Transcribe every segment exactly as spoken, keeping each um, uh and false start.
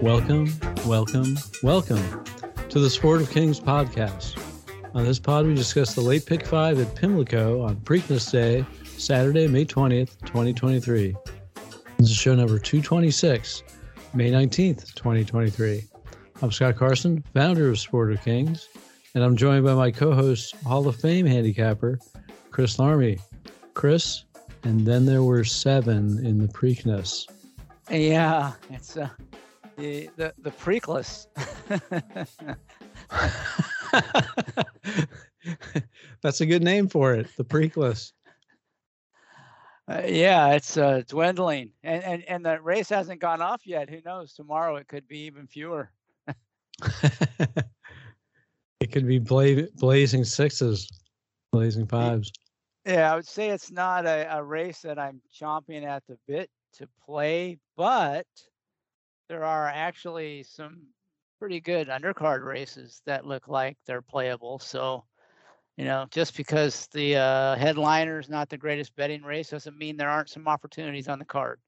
Welcome, welcome, welcome to the Sport of Kings podcast. On this pod, we discuss the late pick five at Pimlico on Preakness Day, Saturday, May twentieth, twenty twenty-three. This is show number two twenty-six, May nineteenth, twenty twenty-three. I'm Scott Carson, founder of Sport of Kings, and I'm joined by my co-host, Hall of Fame handicapper, Chris Larmy. Chris, and then there were seven in the Preakness. Yeah, it's... Uh... The the, the Preakness. That's a good name for it, the Preakness. Uh, yeah, it's uh, dwindling, and and and the race hasn't gone off yet. Who knows? Tomorrow it could be even fewer. It could be bla- blazing sixes, blazing fives. Yeah, I would say it's not a, a race that I'm chomping at the bit to play, but there are actually some pretty good undercard races that look like they're playable. So, you know, just because the uh, headliner is not the greatest betting race doesn't mean there aren't some opportunities on the card.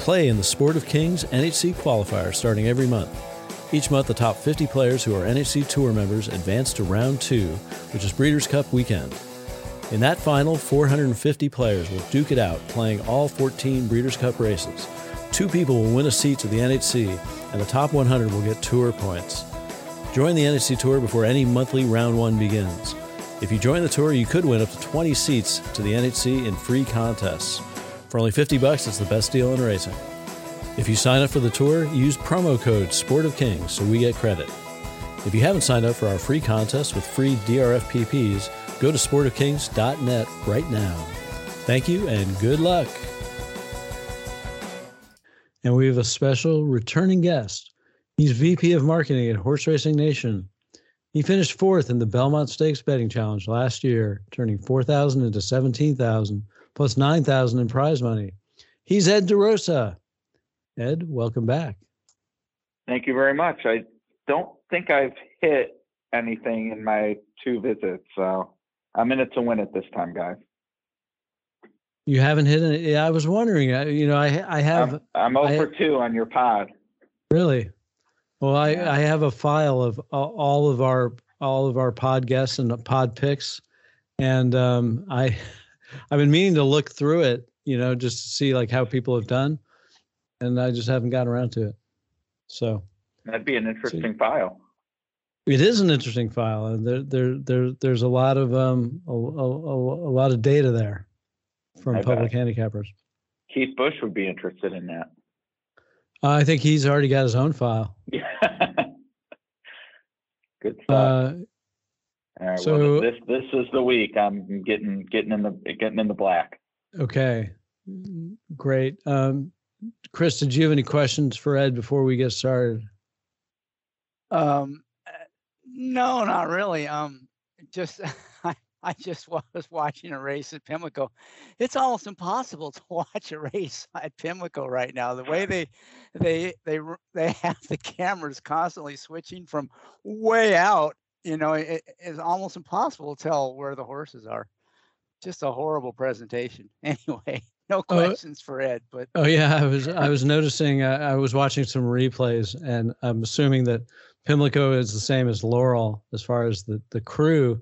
Play in the Sport of Kings N H C qualifier starting every month. Each month, the top fifty players who are N H C Tour members advance to round two, which is Breeders' Cup weekend. In that final, four hundred fifty players will duke it out, playing all fourteen Breeders' Cup races. Two people will win a seat to the N H C, and the top one hundred will get tour points. Join the N H C Tour before any monthly round one begins. If you join the tour, you could win up to twenty seats to the N H C in free contests. For only fifty bucks, it's the best deal in racing. If you sign up for the tour, use promo code SPORTOFKINGS so we get credit. If you haven't signed up for our free contest with free D R F P Ps, go to sport of kings dot net right now. Thank you and good luck. And we have a special returning guest. He's V P of Marketing at Horse Racing Nation. He finished fourth in the Belmont Stakes Betting Challenge last year, turning four thousand dollars into seventeen thousand dollars, plus nine thousand dollars in prize money. He's Ed DeRosa. Ed, welcome back. Thank you very much. I don't think I've hit anything in my two visits, so I'm in it to win it this time, guys. You haven't hit it. I was wondering. I, you know, I I have. I'm, I'm oh for two on your pod. Really? Well, I, yeah. I have a file of all of our all of our pod guests and pod picks, and um, I I've been meaning to look through it, you know, just to see like how people have done, and I just haven't gotten around to it. So that'd be an interesting so, file. It is an interesting file, and there, there, there, there's a lot of um, a, a, a lot of data there from I public bet. handicappers. Keith Bush would be interested in that. Uh, I think he's already got his own file. Yeah. Good stuff. Uh, All right. So well, this this is the week I'm getting getting in the getting in the black. Okay, great. Um, Chris, did you have any questions for Ed before we get started? Um. No, not really. Um, just I, I just was watching a race at Pimlico. It's almost impossible to watch a race at Pimlico right now. The way they they they they have the cameras constantly switching from way out, you know, it, it's almost impossible to tell where the horses are. Just a horrible presentation. Anyway, no questions oh, for Ed. But oh yeah, I was I was noticing. Uh, I was watching some replays, and I'm assuming that Pimlico is the same as Laurel as far as the, the crew,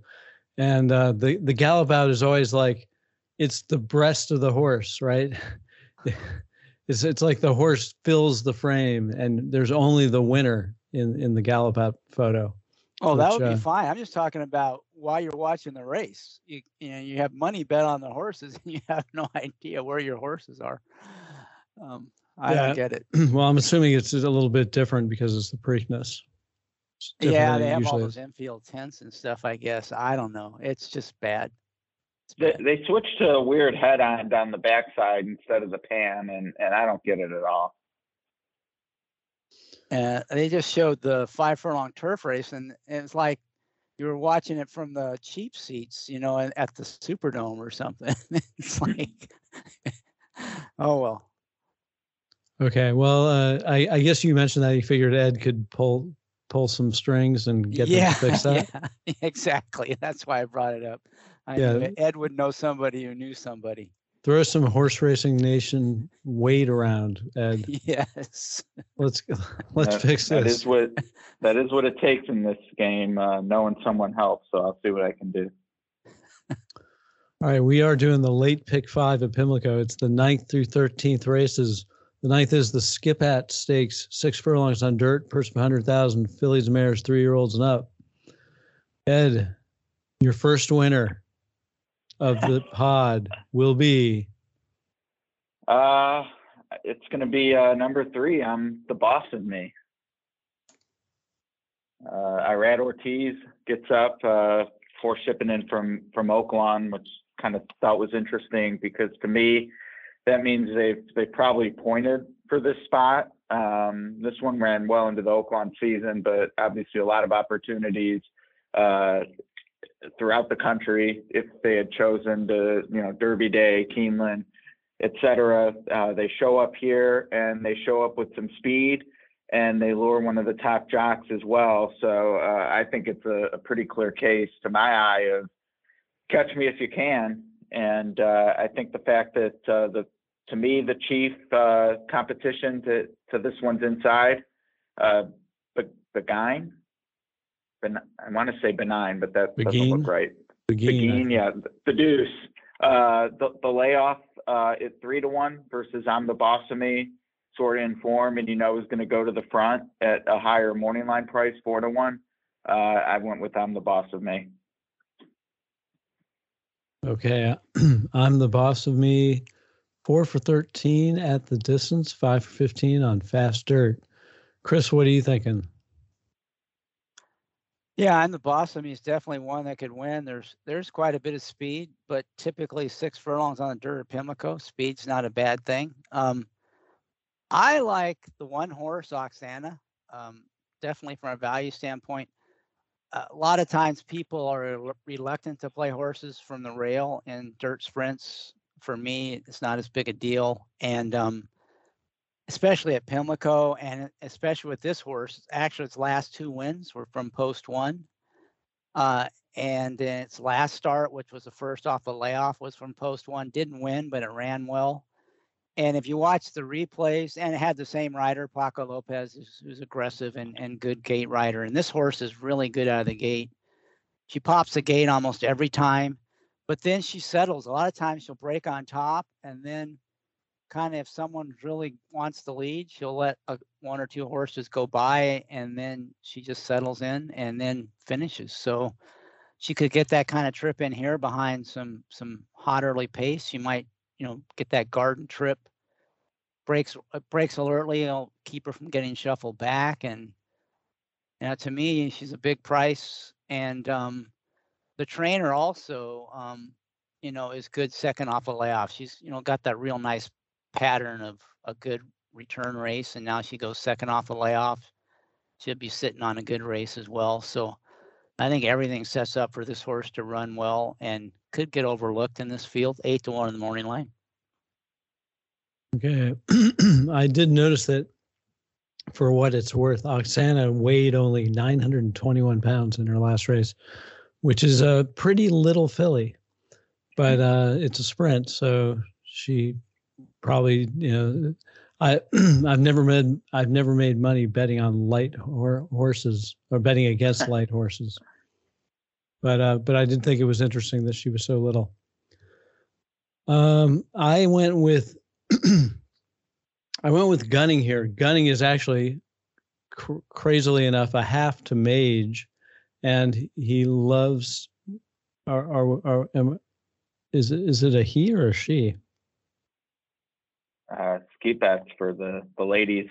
and uh, the the gallop out is always like it's the breast of the horse, right? it's it's like the horse fills the frame, and there's only the winner in, in the gallop out photo. Oh, which, that would uh, be fine. I'm just talking about while you're watching the race. You you know you have money bet on the horses, and you have no idea where your horses are. Um, I yeah. don't get it. Well, I'm assuming it's a little bit different because it's the Preakness. It's yeah, they have usually. all those infield tents and stuff, I guess. I don't know. It's just bad. It's bad. They, they switched to a weird head-on down the backside instead of the pan, and, and I don't get it at all. Uh, they just showed the five furlong turf race, and it's like you were watching it from the cheap seats, you know, at the Superdome or something. It's like, oh well. Okay, well, uh, I, I guess you mentioned that you figured Ed could pull pull some strings and get yeah, them fixed up. Yeah, exactly. That's why I brought it up. I yeah. knew Ed would know somebody who knew somebody. Throw some Horse Racing Nation weight around, Ed. Yes. Let's let's that, fix this. That is what that is what it takes in this game. Uh, knowing someone helps, so I'll see what I can do. All right, we are doing the late pick five at Pimlico. It's the ninth through thirteenth races. The ninth is the Skipat Stakes, six furlongs on dirt, purse of one hundred thousand, fillies and mares, three-year-olds and up. Ed, your first winner of the pod will be? Uh, it's going to be uh, number three, I'm the Boss of Me. Uh, Irad Ortiz gets up uh, for shipping in from, from Oaklawn, which kind of thought was interesting because to me, that means they've they probably pointed for this spot. Um, this one ran well into the Oaklawn season, but obviously a lot of opportunities uh, throughout the country if they had chosen to, you know, Derby Day, Keeneland, et cetera. Uh, they show up here and they show up with some speed and they lure one of the top jocks as well. So uh, I think it's a, a pretty clear case to my eye of catch me if you can. And uh, I think the fact that uh, the to me, the chief uh, competition to, to this one's inside, uh, but Beguine, ben, I want to say benign, but that Beguine? doesn't look right. Beguine, Beguine yeah, the Deuce. Uh, the, the layoff uh, at three to one versus I'm the Boss of Me, sort of in form, and you know is going to go to the front at a higher morning line price, four to one. Uh, I went with I'm the Boss of Me. Okay, I'm the Boss of Me, four for thirteen at the distance, five for fifteen on fast dirt. Chris, what are you thinking? Yeah, I'm the Boss of Me is definitely one that could win. There's there's quite a bit of speed, but typically six furlongs on the dirt at Pimlico, speed's not a bad thing. Um, I like the one horse, Oksana, um, definitely from a value standpoint. A lot of times people are reluctant to play horses from the rail in dirt sprints. For me, it's not as big a deal. And um, especially at Pimlico and especially with this horse, actually its last two wins were from post one. Uh, and then its last start, which was the first off the layoff, was from post one. Didn't win, but it ran well. And if you watch the replays, and it had the same rider, Paco Lopez, who's, who's aggressive and, and good gate rider. And this horse is really good out of the gate. She pops the gate almost every time, but then she settles. A lot of times she'll break on top, and then kind of if someone really wants the lead, she'll let a, one or two horses go by, and then she just settles in and then finishes. So she could get that kind of trip in here behind some some hot early pace. She might, you know, get that garden trip, breaks breaks alertly, it'll keep her from getting shuffled back. And you know, to me, she's a big price. And um, the trainer also, um, you know, is good second off a layoff. She's, you know, got that real nice pattern of a good return race. And now she goes second off a layoff. She'll be sitting on a good race as well. So I think everything sets up for this horse to run well and could get overlooked in this field, eight to one in the morning line. Okay. I did notice that for what it's worth, Oksana weighed only nine hundred twenty-one pounds in her last race, which is a pretty little filly, but uh, it's a sprint. So she probably, you know, I, I've never made, I've never made money betting on light hor- horses or betting against light horses. But uh, but I did think it was interesting that she was so little. Um, I went with I went with Gunning here. Gunning is actually, cr- crazily enough, a half to Mage, and he loves. Or, or, or am, is it, is it a he or a she? uh, ski pets for the, the ladies.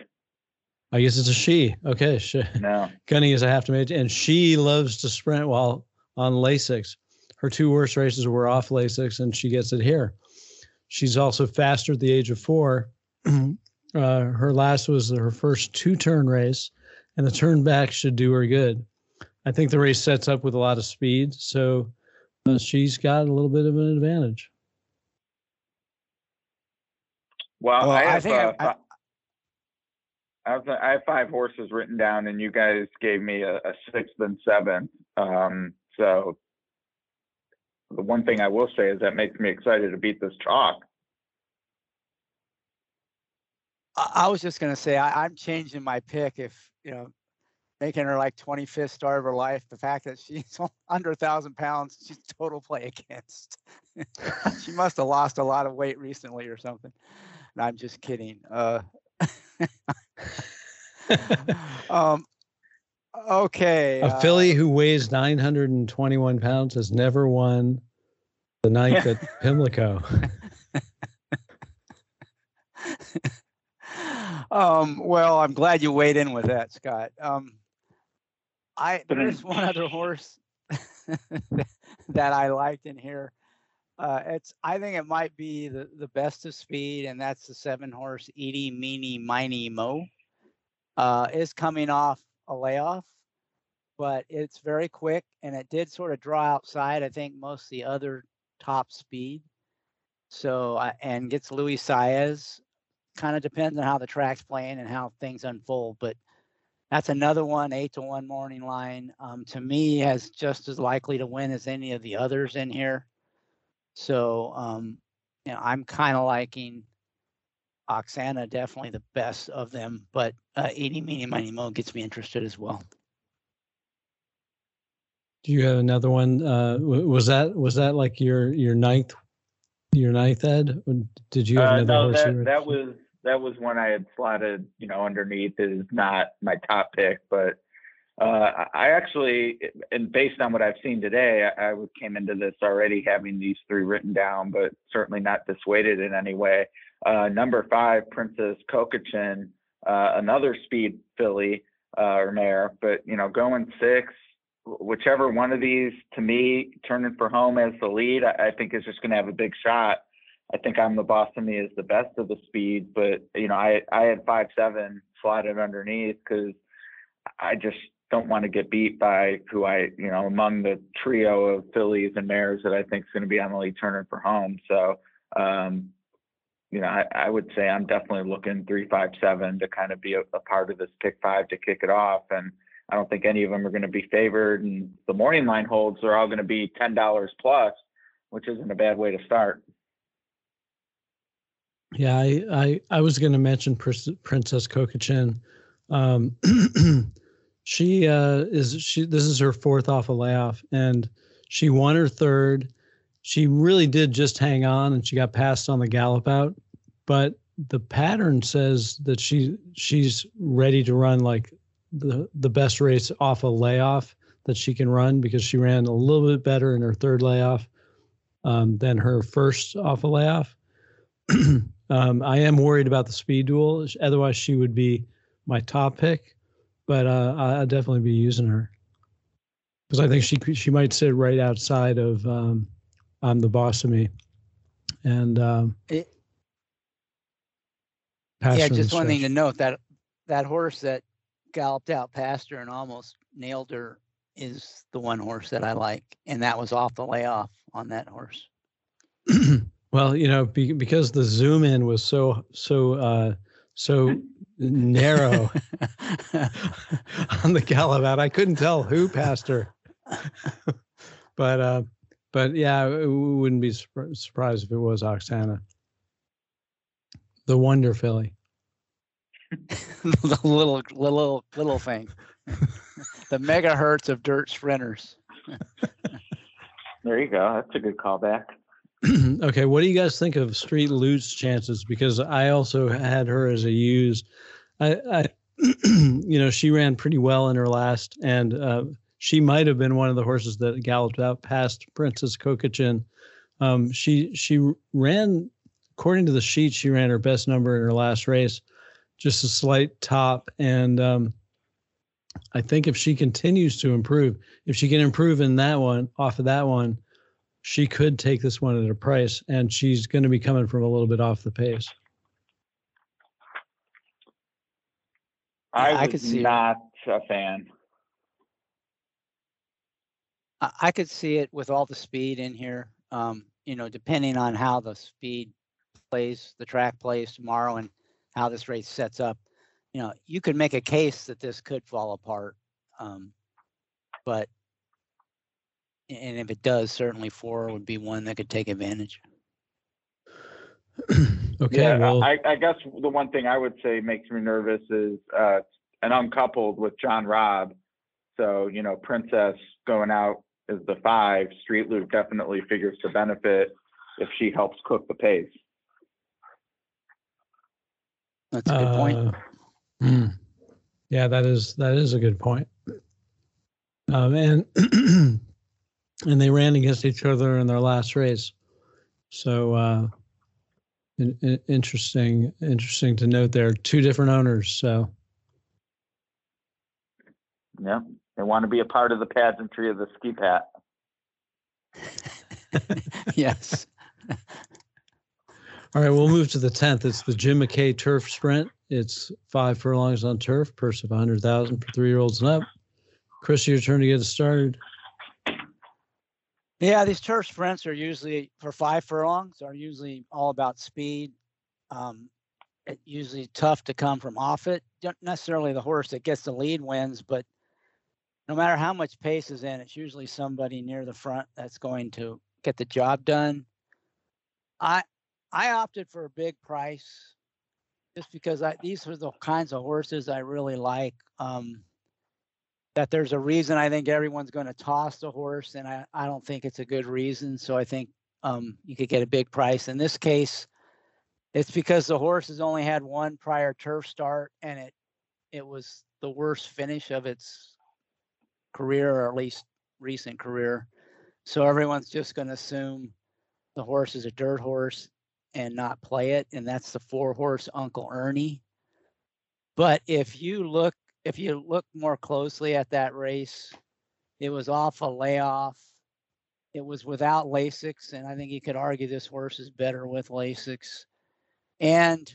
I guess it's a she. Okay. She, no. Gunning is a half to mage, and she loves to sprint while on Lasix. Her two worst races were off Lasix, and she gets it here. She's also faster at the age of four. uh, her last was her first two-turn race, and the turn back should do her good. I think the race sets up with a lot of speed, so uh, she's got a little bit of an advantage. Well, well I, have, I think uh, I, I, I have I have five horses written down, and you guys gave me a, a sixth and seventh. Um, so the one thing I will say is that makes me excited to beat this chalk. I was just going to say, I, I'm changing my pick if, you know, making her like twenty-fifth star of her life. The fact that she's under one thousand pounds, she's total play against. She must have lost a lot of weight recently or something. No, I'm just kidding. Uh, um, okay. A filly uh, who weighs nine hundred twenty-one pounds has never won the ninth at Pimlico. Um, well, I'm glad you weighed in with that, Scott. Um, I there's one other horse that I liked in here. Uh, it's I think it might be the, the best of speed, and that's the seven horse Eeny, Meeny, Miny, Mo. Uh, is coming off a layoff, but it's very quick, and it did sort of draw outside, I think, most of the other top speed. So uh, and gets Luis Saez. Kind of depends on how the track's playing and how things unfold, but that's another one, eight to one morning line. Um, to me, has just as likely to win as any of the others in here. So, um, you know, I'm kind of liking Oksana, definitely the best of them, but uh, Eeny, Meeny, Miny, Mo gets me interested as well. Do you have another one? Uh, was that was that like your your ninth, your ninth Ed? Did you have another uh, no, horse? That, that was that was one I had slotted. You know, underneath is not my top pick, but uh, I actually, and based on what I've seen today, I, I came into this already having these three written down, but certainly not dissuaded in any way. Uh, number five, Princess Kokachin, uh, another speed filly uh, or mare, but you know, going six, whichever one of these to me turning for home as the lead, I, I think is just going to have a big shot. I think I'm the Boss of Me is the best of the speed, but you know, I, I had five, seven slotted underneath because I just don't want to get beat by who I, you know, among the trio of fillies and mares that I think is going to be on the lead turning for home. So, um, you know, I, I would say I'm definitely looking three, five, seven to kind of be a, a part of this pick five to kick it off. And I don't think any of them are going to be favored, and the morning line holds are all going to be ten dollars plus, which isn't a bad way to start. Yeah, I I, I was going to mention Princess Kokachin. Um, she uh, is she. This is her fourth off a layoff, and she won her third. She really did just hang on, and she got passed on the gallop out, but the pattern says that she she's ready to run like the the best race off a layoff that she can run, because she ran a little bit better in her third layoff um, than her first off a layoff. um, I am worried about the speed duel. Otherwise, she would be my top pick, but uh, I'll definitely be using her because I think she she might sit right outside of um, I'm the Boss of Me. And um, it, yeah, just one thing to note, that that horse that galloped out past her and almost nailed her is the one horse that I like, and that was off the layoff on that horse. Well, you know, be, because the zoom in was so so uh so narrow on the gallop out, I couldn't tell who passed her. But uh but yeah, it wouldn't be sur- surprised if it was Oksana, the wonder filly. The little, little, little thing. The megahertz of dirt sprinters. There you go. That's a good callback. Okay, what do you guys think of Street Lute's chances? Because I also had her as a use. I, I you know, she ran pretty well in her last, and uh, she might have been one of the horses that galloped out past Princess Kokachin. Um, she she ran according to the sheet, she ran her best number in her last race, just a slight top. And um, I think if she continues to improve, if she can improve in that one, off of that one, she could take this one at a price, and she's going to be coming from a little bit off the pace. I, I was see not it. a fan. I could see it with all the speed in here, um, you know, depending on how the speed plays, the track plays tomorrow and how this race sets up. You know, you could make a case that this could fall apart, um, but and if it does, certainly four would be one that could take advantage. Okay. Yeah, well, I, I guess the one thing I would say makes me nervous is uh, and I'm coupled with John Robb. So, you know, Princess going out is the five. Street Loop definitely figures to benefit if she helps cook the pace. That's a good uh, point. Mm, yeah, that is that is a good point. Um, and and they ran against each other in their last race, so uh, in, in, interesting interesting to note there. Two different owners, so yeah. They want to be a part of the pageantry of the Skipat. Yes. All right, we'll move to the tenth. It's the Jim McKay Turf Sprint. It's five furlongs on turf, purse of one hundred thousand dollars for three-year-olds and up. Chris, your turn to get us started. Yeah, these turf sprints are usually, for five furlongs, are usually all about speed. Um, it's usually tough to come from off it. Not necessarily the horse that gets the lead wins, but no matter how much pace is in, it's usually somebody near the front that's going to get the job done. I I opted for a big price just because I, these are the kinds of horses I really like. Um, that there's a reason I think everyone's going to toss the horse, and I, I don't think it's a good reason. So I think um, you could get a big price. In this case, it's because the horse has only had one prior turf start, and it it was the worst finish of its career, or at least recent career. So everyone's just going to assume the horse is a dirt horse and not play it. And that's the four horse Uncle Ernie. But if you look, if you look more closely at that race, it was off a layoff. It was without Lasix. And I think you could argue this horse is better with Lasix. And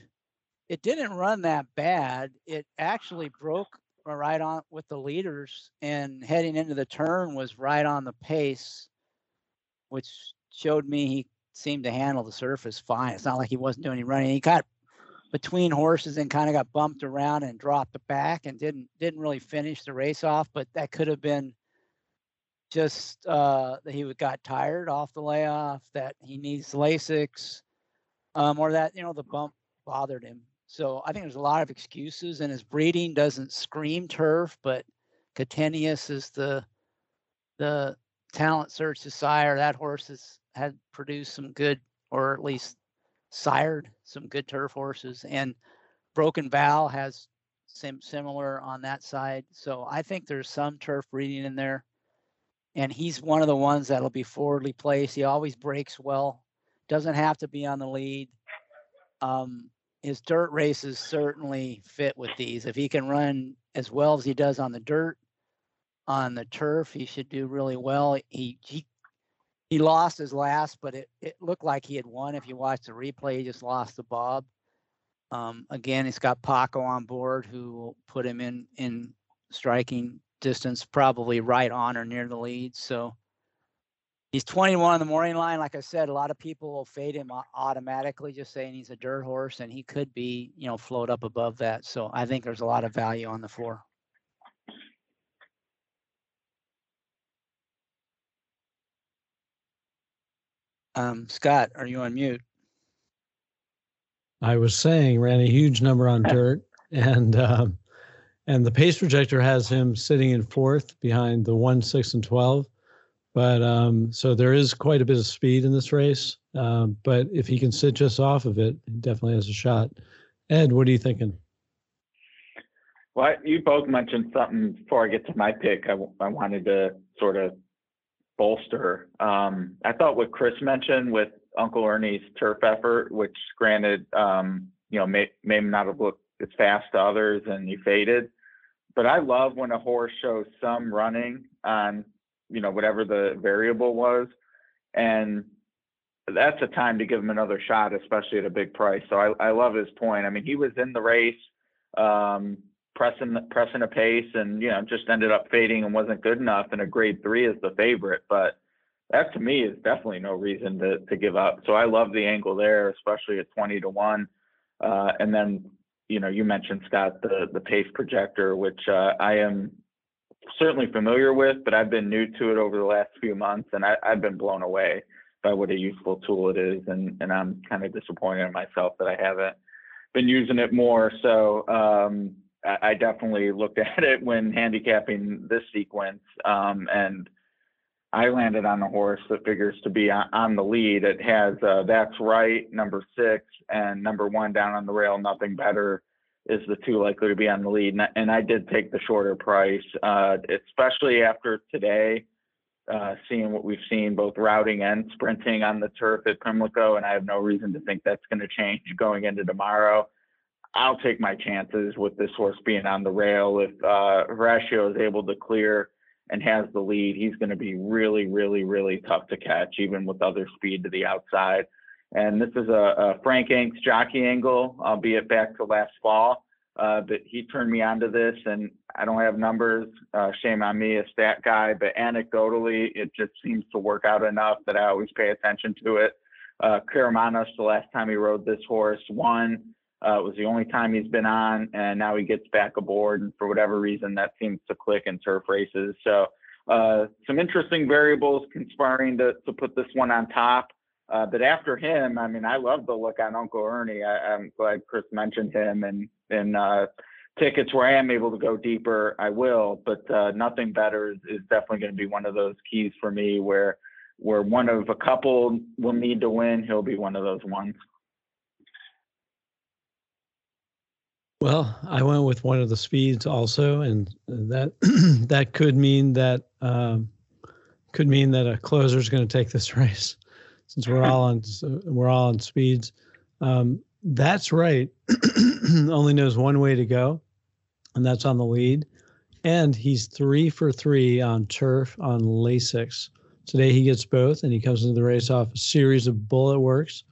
it didn't run that bad. It actually broke right on with the leaders, and heading into the turn was right on the pace, which showed me he seemed to handle the surface fine. It's not like he wasn't doing any running. He got between horses and kind of got bumped around and dropped the back and didn't didn't really finish the race off, but that could have been just uh that he got tired off the layoff, that he needs Lasix, um or that, you know, the bump bothered him. So I think there's a lot of excuses, and his breeding doesn't scream turf, but Catenius is the the talent search to sire. That horse has had produced some good, or at least sired some good turf horses, and Broken Val has sim- similar on that side. So I think there's some turf breeding in there, and he's one of the ones that'll be forwardly placed. He always breaks well, doesn't have to be on the lead. Um, His dirt races certainly fit with these. If he can run as well as he does on the dirt, on the turf, he should do really well. He he, he lost his last, but it, it looked like he had won. If you watch the replay, he just lost the Bob. Um, again, he's got Paco on board, who will put him in, in striking distance, probably right on or near the lead. So he's twenty-one on the morning line. Like I said, a lot of people will fade him automatically, just saying he's a dirt horse, and he could be, you know, float up above that. So I think there's a lot of value on the floor. Um, Scott, are you on mute? I was saying ran a huge number on dirt, and um, and the pace projector has him sitting in fourth behind the one, six, and twelve. But um, so there is quite a bit of speed in this race. Um, but if he can sit just off of it, he definitely has a shot. Ed, what are you thinking? Well, you both mentioned something before I get to my pick. I, I wanted to sort of bolster. Um, I thought what Chris mentioned with Uncle Ernie's turf effort, which granted, um, you know, may, may not have looked as fast to others and he faded. But I love when a horse shows some running on, you know, whatever the variable was. And that's a time to give him another shot, especially at a big price. So I, I love his point. I mean, he was in the race, um, pressing, pressing a pace and, you know, just ended up fading and wasn't good enough. And a grade three is the favorite, but that to me is definitely no reason to, to give up. So I love the angle there, especially at twenty to one. Uh, and then, you know, you mentioned, Scott, the, the pace projector, which uh, I am certainly familiar with, but I've been new to it over the last few months, and I, I've been blown away by what a useful tool it is. And, and I'm kind of disappointed in myself that I haven't been using it more. So um, I, I definitely looked at it when handicapping this sequence, um, and I landed on a horse that figures to be on, on the lead. It has uh, That's Right, number six, and number one down on the rail, Nothing Better, is the two likely to be on the lead. And I, and I did take the shorter price, uh, especially after today, uh, seeing what we've seen, both routing and sprinting on the turf at Pimlico, and I have no reason to think that's going to change going into tomorrow. I'll take my chances with this horse being on the rail. If uh, Horacio is able to clear and has the lead, he's going to be really, really, really tough to catch, even with other speed to the outside. And this is a, a Frank Anks jockey angle, albeit back to last fall. Uh, but he turned me onto this, and I don't have numbers. Uh, shame on me, a stat guy. But anecdotally, it just seems to work out enough that I always pay attention to it. Uh, Karamanos, the last time he rode this horse, won. Uh, it was the only time he's been on, and now he gets back aboard. And for whatever reason, that seems to click in turf races. So uh, some interesting variables conspiring to, to put this one on top. Uh, but after him, I mean, I love the look on Uncle Ernie. I, I'm glad Chris mentioned him. And, and uh, tickets where I am able to go deeper, I will. But uh, Nothing Better is, is definitely going to be one of those keys for me where, where one of a couple will need to win. He'll be one of those ones. Well, I went with one of the speeds also, and that that could mean that um, could mean that a closer is going to take this race, since we're all on we're all on speeds. Um, that's right. Only knows one way to go, and that's on the lead. And he's three for three on turf on Lasix today. He gets both, and he comes into the race off a series of bullet works.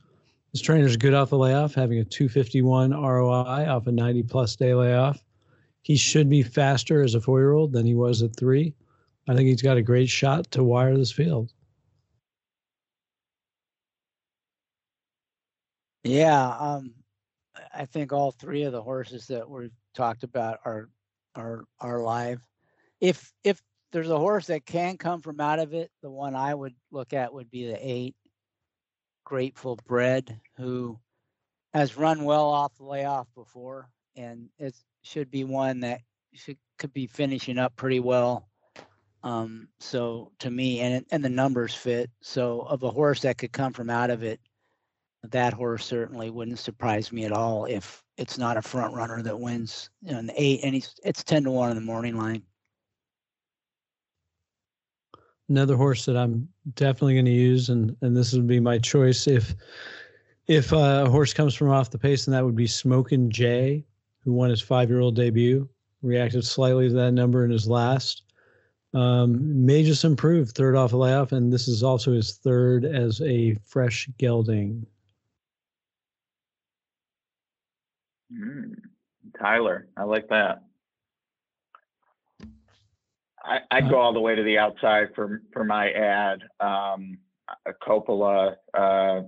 His trainer's good off a layoff, having a two fifty-one R O I off a ninety-plus day layoff. He should be faster as a four-year-old than he was at three. I think he's got a great shot to wire this field. Yeah, um, I think all three of the horses that we've talked about are are are live. If if there's a horse that can come from out of it, the one I would look at would be the eight, Grateful Bread, who has run well off the layoff before, and it should be one that should, could be finishing up pretty well. Um, so to me, and and the numbers fit. So of a horse that could come from out of it, that horse certainly wouldn't surprise me at all if it's not a front runner that wins. You know, an eight, and he's, it's ten to one in the morning line. Another horse that I'm definitely going to use, and, and this would be my choice if if uh, a horse comes from off the pace, and that would be Smokin' Jay, who won his five-year-old debut, reacted slightly to that number in his last. Um, May just improve, third off a layoff, and this is also his third as a fresh gelding. Mm, Tyler, I like that. I, I'd go all the way to the outside for for my ad. Um, Coppola, uh,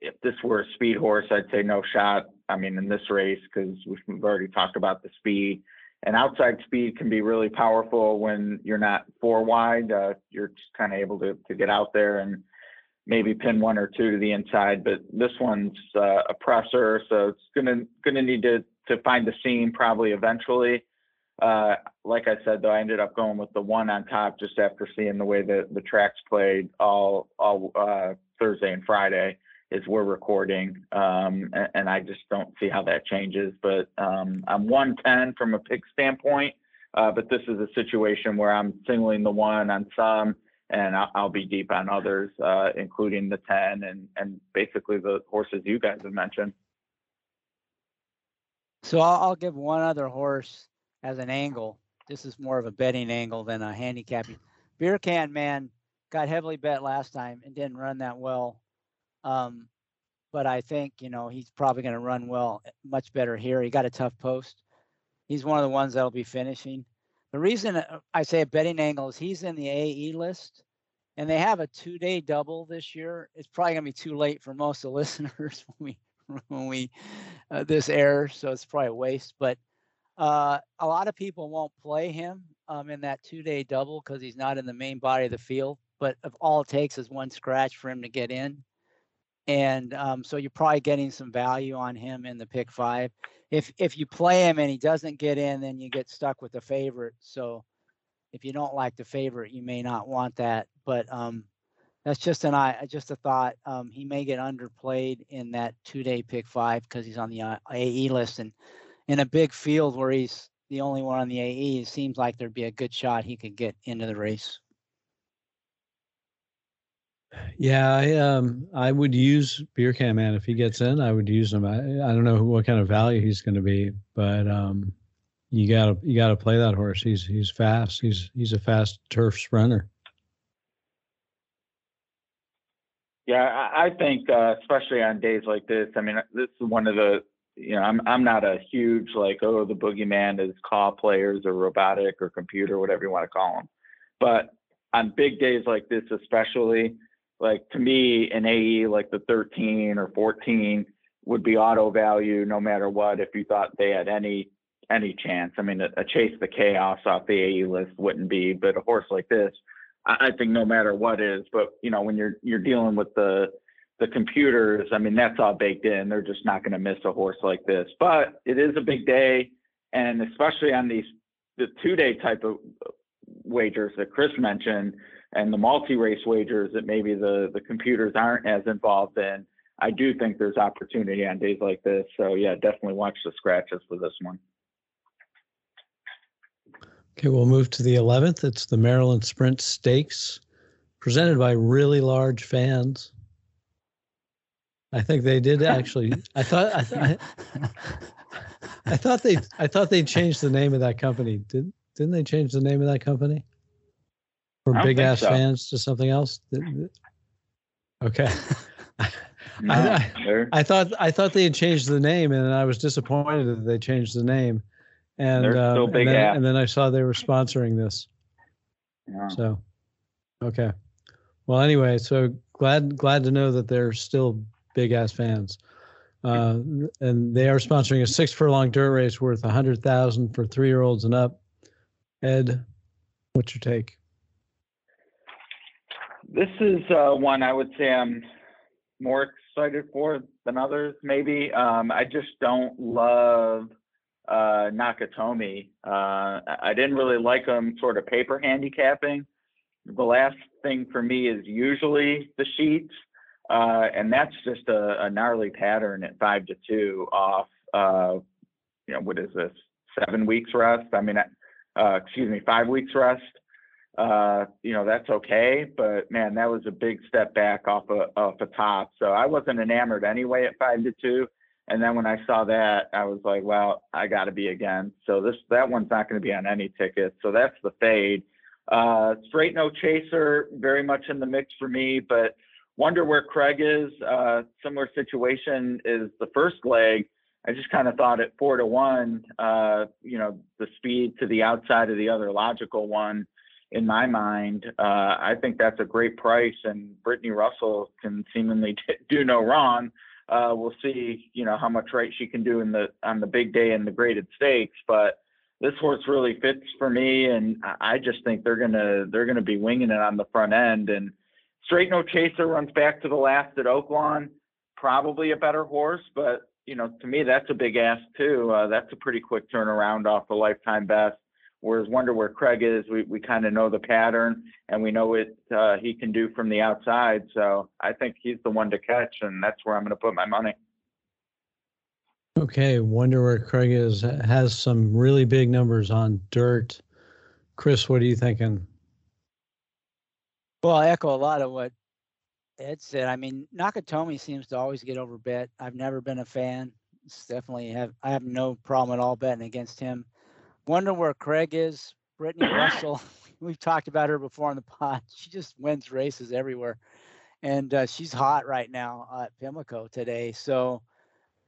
if this were a speed horse, I'd say no shot. I mean, in this race, because we've already talked about the speed. And outside speed can be really powerful when you're not four wide. Uh, you're just kind of able to, to get out there and maybe pin one or two to the inside. But this one's uh, a presser, so it's gonna gonna need to to find the seam probably eventually. Uh, like I said, though, I ended up going with the one on top just after seeing the way that the tracks played all all uh, Thursday and Friday as we're recording. Um, and, and I just don't see how that changes. But um, I'm one ten from a pick standpoint. Uh, but this is a situation where I'm singling the one on some and I'll, I'll be deep on others, uh, including the ten and, and basically the horses you guys have mentioned. So I'll, I'll give one other horse as an angle. This is more of a betting angle than a handicapping. Beer Can Man got heavily bet last time and didn't run that well. Um, but I think, you know, he's probably going to run well, much better here. He got a tough post. He's one of the ones that'll be finishing. The reason I say a betting angle is he's in the A E list, and they have a two-day double this year. It's probably going to be too late for most of the listeners when we, when we uh, this airs, so it's probably a waste. But uh, a lot of people won't play him um, in that two-day double because he's not in the main body of the field. But if all it takes is one scratch for him to get in. And um, so you're probably getting some value on him in the pick five. If if you play him and he doesn't get in, then you get stuck with the favorite. So if you don't like the favorite, you may not want that. But um, that's just an I just a thought. Um, he may get underplayed in that two-day pick five because he's on the A E list, and in a big field where he's the only one on the A E, it seems like there'd be a good shot he could get into the race. Yeah, I, um, I would use Beer Can Man if he gets in. I would use him. I, I don't know who, what kind of value he's going to be, but um, you gotta you gotta play that horse. He's he's fast. He's he's a fast turf sprinter. Yeah, I, I think uh, especially on days like this. I mean, this is one of the you know I'm I'm not a huge like oh the boogeyman is call players or robotic or computer, whatever you want to call them, but on big days like this especially. Like, to me, an A E like the thirteen or fourteen would be auto value no matter what if you thought they had any any chance. I mean, a, a Chase the Chaos off the A E list wouldn't be, but a horse like this, I, I think no matter what is. But, you know, when you're you're dealing with the the computers, I mean, that's all baked in. They're just not going to miss a horse like this. But it is a big day, and especially on these the two-day type of wagers that Chris mentioned, and the multi-race wagers that maybe the, the computers aren't as involved in, I do think there's opportunity on days like this. So, yeah, definitely watch the scratches for this one. Okay, we'll move to the eleventh. It's the Maryland Sprint Stakes, presented by really large fans. I think they did actually. I thought I, th- I, I thought they I thought they changed the name of that company. Did, didn't they change the name of that company? From big ass so. fans to something else. Okay. no, I, I, I thought I thought they had changed the name, and I was disappointed that they changed the name. And they're um, still big and, then, and then I saw they were sponsoring this. Yeah. So, okay. Well, anyway, so glad glad to know that they're still big ass fans, uh, and they are sponsoring a six furlong dirt race worth a hundred thousand for three year olds and up. Ed, what's your take? This is uh, one I would say I'm more excited for than others, maybe. Um, I just don't love uh, Nakatomi. Uh, I didn't really like him sort of paper handicapping. The last thing for me is usually the sheets, uh, and that's just a, a gnarly pattern at five to two off, uh, you know, what is this, seven weeks rest? I mean, uh, excuse me, five weeks rest. Uh, you know, that's okay, but man, that was a big step back off of, off the top. So I wasn't enamored anyway at five to two. And then when I saw that, I was like, well, I got to be again. So this, that one's not going to be on any ticket. So that's the fade. Uh, Straight No Chaser, very much in the mix for me, but Wonder Where Craig Is, uh, similar situation is the first leg. I just kind of thought at four to one, uh, you know, the speed to the outside of the other logical one, in my mind, uh, I think that's a great price, and Brittany Russell can seemingly t- do no wrong. Uh, we'll see, you know, how much right she can do in the on the big day in the graded stakes. But this horse really fits for me, and I just think they're gonna they're gonna be winging it on the front end. And Straight No Chaser runs back to the last at Oaklawn, probably a better horse, but you know, to me that's a big ask too. Uh, that's a pretty quick turnaround off the lifetime best. Whereas Wonder Where Craig Is, we, we kind of know the pattern and we know what uh, he can do from the outside. So I think he's the one to catch, and that's where I'm going to put my money. Okay, Wonder Where Craig Is has some really big numbers on dirt. Chris, what are you thinking? Well, I echo a lot of what Ed said. I mean, Nakatomi seems to always get over bet. I've never been a fan. It's definitely have I have no problem at all betting against him. Wonder Where Craig Is. Brittany Russell, we've talked about her before on the pod. She just wins races everywhere. And uh, she's hot right now uh, at Pimlico today. So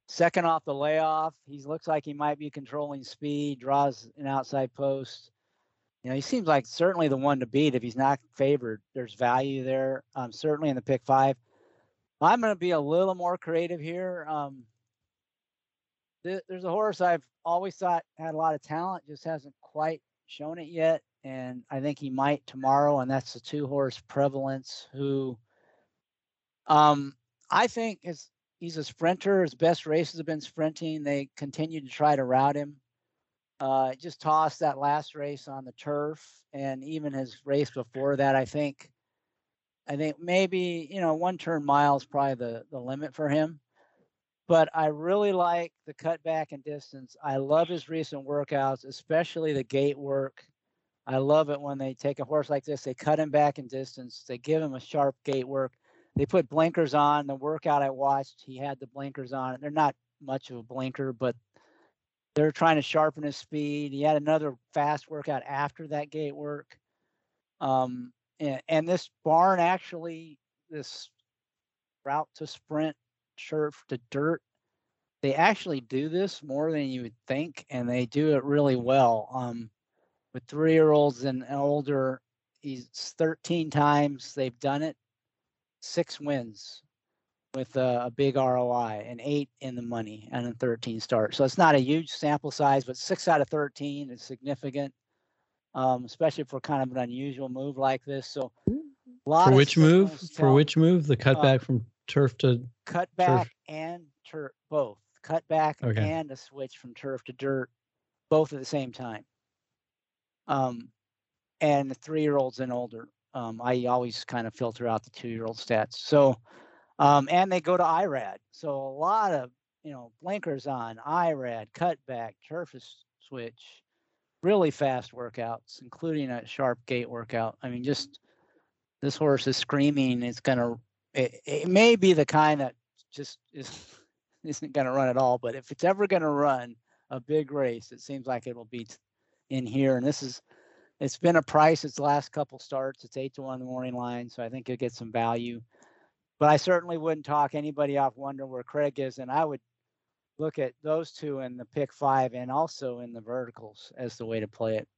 second off the layoff, he looks like he might be controlling speed, draws an outside post. You know, he seems like certainly the one to beat if he's not favored. There's value there, um, certainly in the pick five. I'm going to be a little more creative here. Um, th- there's a horse I've always thought had a lot of talent, just hasn't quite shown it yet, and I think he might tomorrow, and that's the two-horse Prevalence, who um, I think is he's a sprinter. His best races have been sprinting. They continue to try to route him. Uh, just tossed that last race on the turf, and even his race before that, I think, I think maybe, you know, one turn mile is probably the, the limit for him. But I really like the cutback and distance. I love his recent workouts, especially the gate work. I love it when they take a horse like this, they cut him back in distance. They give him a sharp gate work. They put blinkers on. The workout I watched, he had the blinkers on. They're not much of a blinker, but they're trying to sharpen his speed. He had another fast workout after that gate work. Um, and, and this barn actually, this route to sprint, turf to dirt, they actually do this more than you would think, and they do it really well. Um, with three-year-olds and older, he's thirteen times they've done it, six wins with a, a big R O I, and eight in the money, and a thirteen start. So it's not a huge sample size, but six out of thirteen is significant, um, especially for kind of an unusual move like this. So, a lot for which move? For tell, which move? The cutback uh, from turf to cut back turf. and turf both cut back okay. and a switch from turf to dirt, both at the same time, um and the three-year-olds and older. um I always kind of filter out the two-year-old stats. So um and they go to I R A D, so a lot of, you know, blinkers on, I R A D, cut back, turf switch, really fast workouts, including a sharp gate workout. I mean, just this horse is screaming. It's gonna It, it may be the kind that just is, isn't going to run at all, but if it's ever going to run a big race, it seems like it will be in here. And this is, it's been a price its last couple starts. It's eight to one in the morning line, so I think you'll get some value. But I certainly wouldn't talk anybody off Wonder Where Craig Is, and I would look at those two in the pick five and also in the verticals as the way to play it.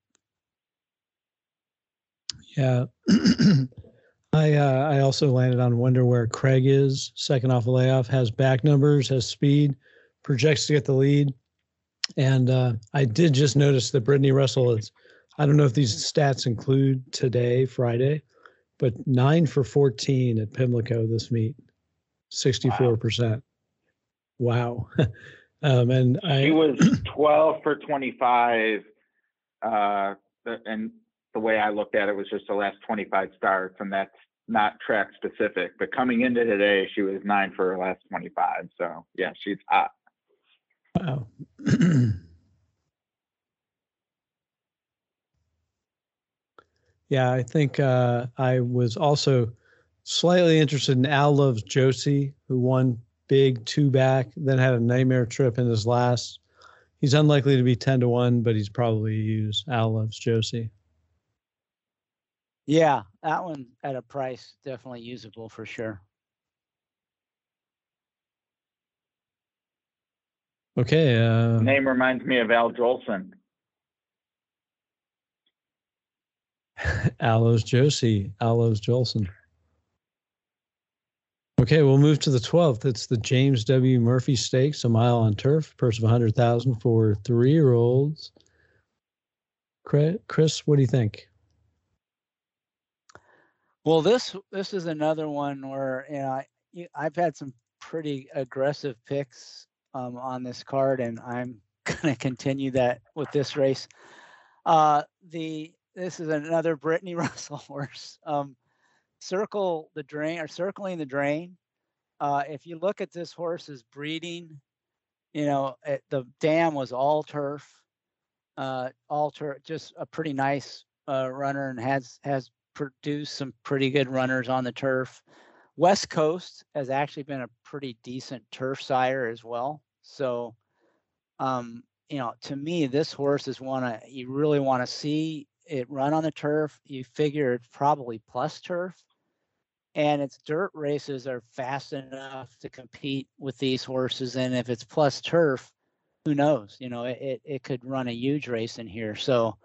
Yeah. I uh, I also landed on Wonder Where Craig Is, second off the layoff, has back numbers, has speed, projects to get the lead. And uh, I did just notice that Brittany Russell is, I don't know if these stats include today, Friday, but nine for fourteen at Pimlico this meet, sixty-four percent. Wow. wow. um, and I She was twelve for twenty-five uh, and the way I looked at it was just the last twenty-five starts, and that's not track specific, but coming into today, she was nine for her last twenty-five. So yeah, she's hot. Wow. Yeah. I think, uh, I was also slightly interested in Al Loves Josie, who won big two back, then had a nightmare trip in his last. He's unlikely to be ten to one, but he's probably used. Al Loves Josie. Yeah, that one at a price, definitely usable for sure. Okay. Uh, name reminds me of Al Jolson. Al Loves Josie, Al Loves Jolson. Okay, we'll move to the twelfth. It's the James W. Murphy Stakes, a mile on turf, purse of one hundred thousand dollars for three-year-olds. Chris, what do you think? Well, this this is another one where, you know, I, I've had some pretty aggressive picks um, on this card, and I'm going to continue that with this race. Uh, the this is another Brittany Russell horse. Um, circle the drain or circling the drain. Uh, if you look at this horse's breeding, you know, it, the dam was all turf, uh, all turf, just a pretty nice uh, runner, and has has. produced some pretty good runners on the turf. West Coast has actually been a pretty decent turf sire as well. So, um, you know, to me, this horse is one I, you really want to see it run on the turf. You figure it's probably plus turf, and its dirt races are fast enough to compete with these horses. And if it's plus turf, who knows? You know, it it, it could run a huge race in here. So,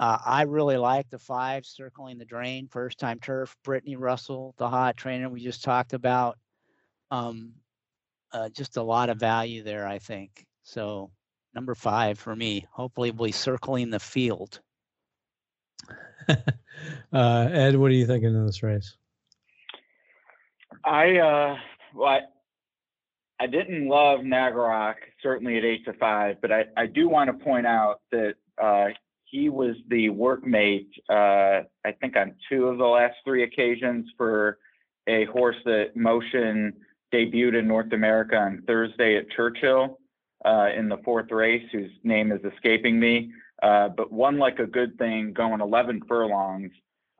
Uh, I really like the five, Circling the Drain, first time turf. Brittany Russell, the hot trainer we just talked about. Um, uh, just a lot of value there, I think. So number five for me, hopefully we'll be circling the field. uh, Ed, what are you thinking of this race? I, uh, well, I, I didn't love Nagarok, certainly at eight to five, but I, I do want to point out that, uh, he was the workmate, uh, I think, on two of the last three occasions for a horse that Motion debuted in North America on Thursday at Churchill uh, in the fourth race, whose name is escaping me, uh, but won like a good thing, going eleven furlongs.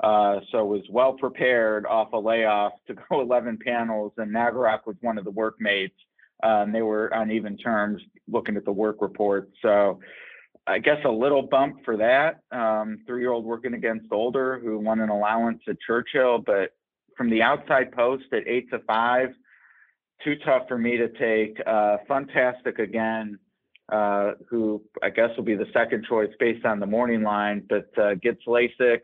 Uh, so was well prepared off a layoff to go eleven panels, and Nagarok was one of the workmates. Uh, and they were on even terms looking at the work report. So I guess a little bump for that um, three-year-old working against older who won an allowance at Churchill, but from the outside post at eight to five, too tough for me to take. Uh, Funtastic again, uh, who I guess will be the second choice based on the morning line, but uh, gets Lasix,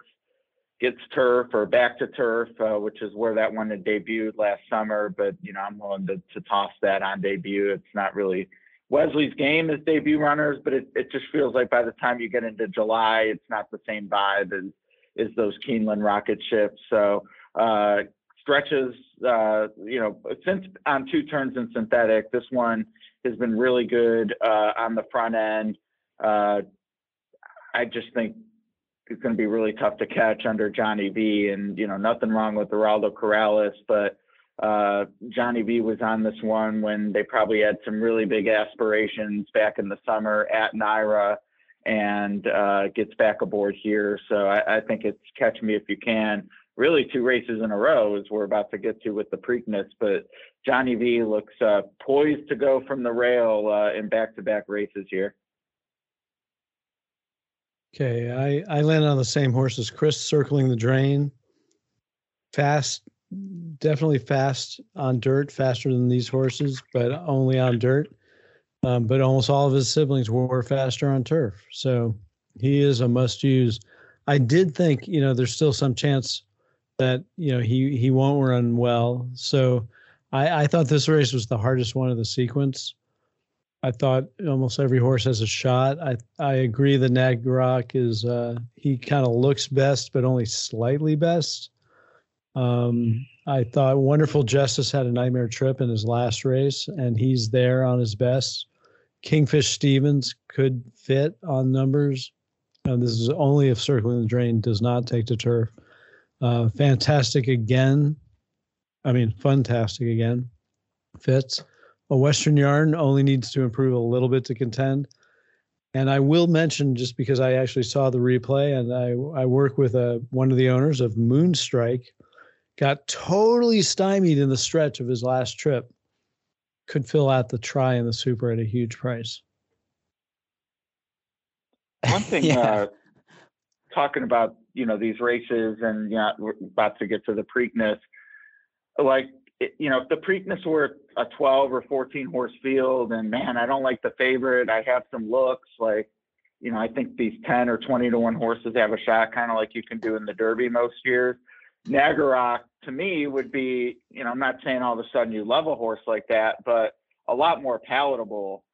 gets turf or back to turf, uh, which is where that one had debuted last summer. But you know, I'm willing to, to toss that on debut. It's not really Wesley's game as debut runners, but it, it just feels like by the time you get into July, it's not the same vibe as, as those Keeneland rocket ships. So uh, stretches, uh, you know, since on two turns in synthetic, this one has been really good uh, on the front end. Uh, I just think it's going to be really tough to catch under Johnny V, and, you know, nothing wrong with Geraldo Corrales, but Uh, Johnny V was on this one when they probably had some really big aspirations back in the summer at Naira, and uh, gets back aboard here. So I, I think it's catch me if you can. Really, two races in a row is we're about to get to with the Preakness, but Johnny V looks uh, poised to go from the rail uh, in back-to-back races here. Okay, I, I landed on the same horse as Chris, Circling the Drain. Fast. Definitely fast on dirt, faster than these horses, but only on dirt. Um, but almost all of his siblings were faster on turf. So he is a must use. I did think, you know, there's still some chance that, you know, he, he won't run well. So I, I thought this race was the hardest one of the sequence. I thought almost every horse has a shot. I, I agree that Nagarok is, uh, he kind of looks best, but only slightly best. Um, I thought Wonderful Justice had a nightmare trip in his last race, and he's there on his best. Kingfish Stevens could fit on numbers. Uh, this is only if Circling the Drain does not take to turf. Uh, Fantastic again. I mean, Funtastic again. Fits. A Western Yarn only needs to improve a little bit to contend. And I will mention, just because I actually saw the replay, and I, I work with uh, one of the owners of Moonstrike, got totally stymied in the stretch of his last trip. Could fill out the try in the super at a huge price. One thing, yeah. uh, talking about, you know, these races, and yeah, you know, we're about to get to the Preakness. Like, it, you know, if the Preakness were a twelve or fourteen horse field, and man, I don't like the favorite, I have some looks, like, you know, I think these ten or twenty to one horses have a shot, kind of like you can do in the Derby most years. Nagarok, to me, would be, you know, I'm not saying all of a sudden you love a horse like that, but a lot more palatable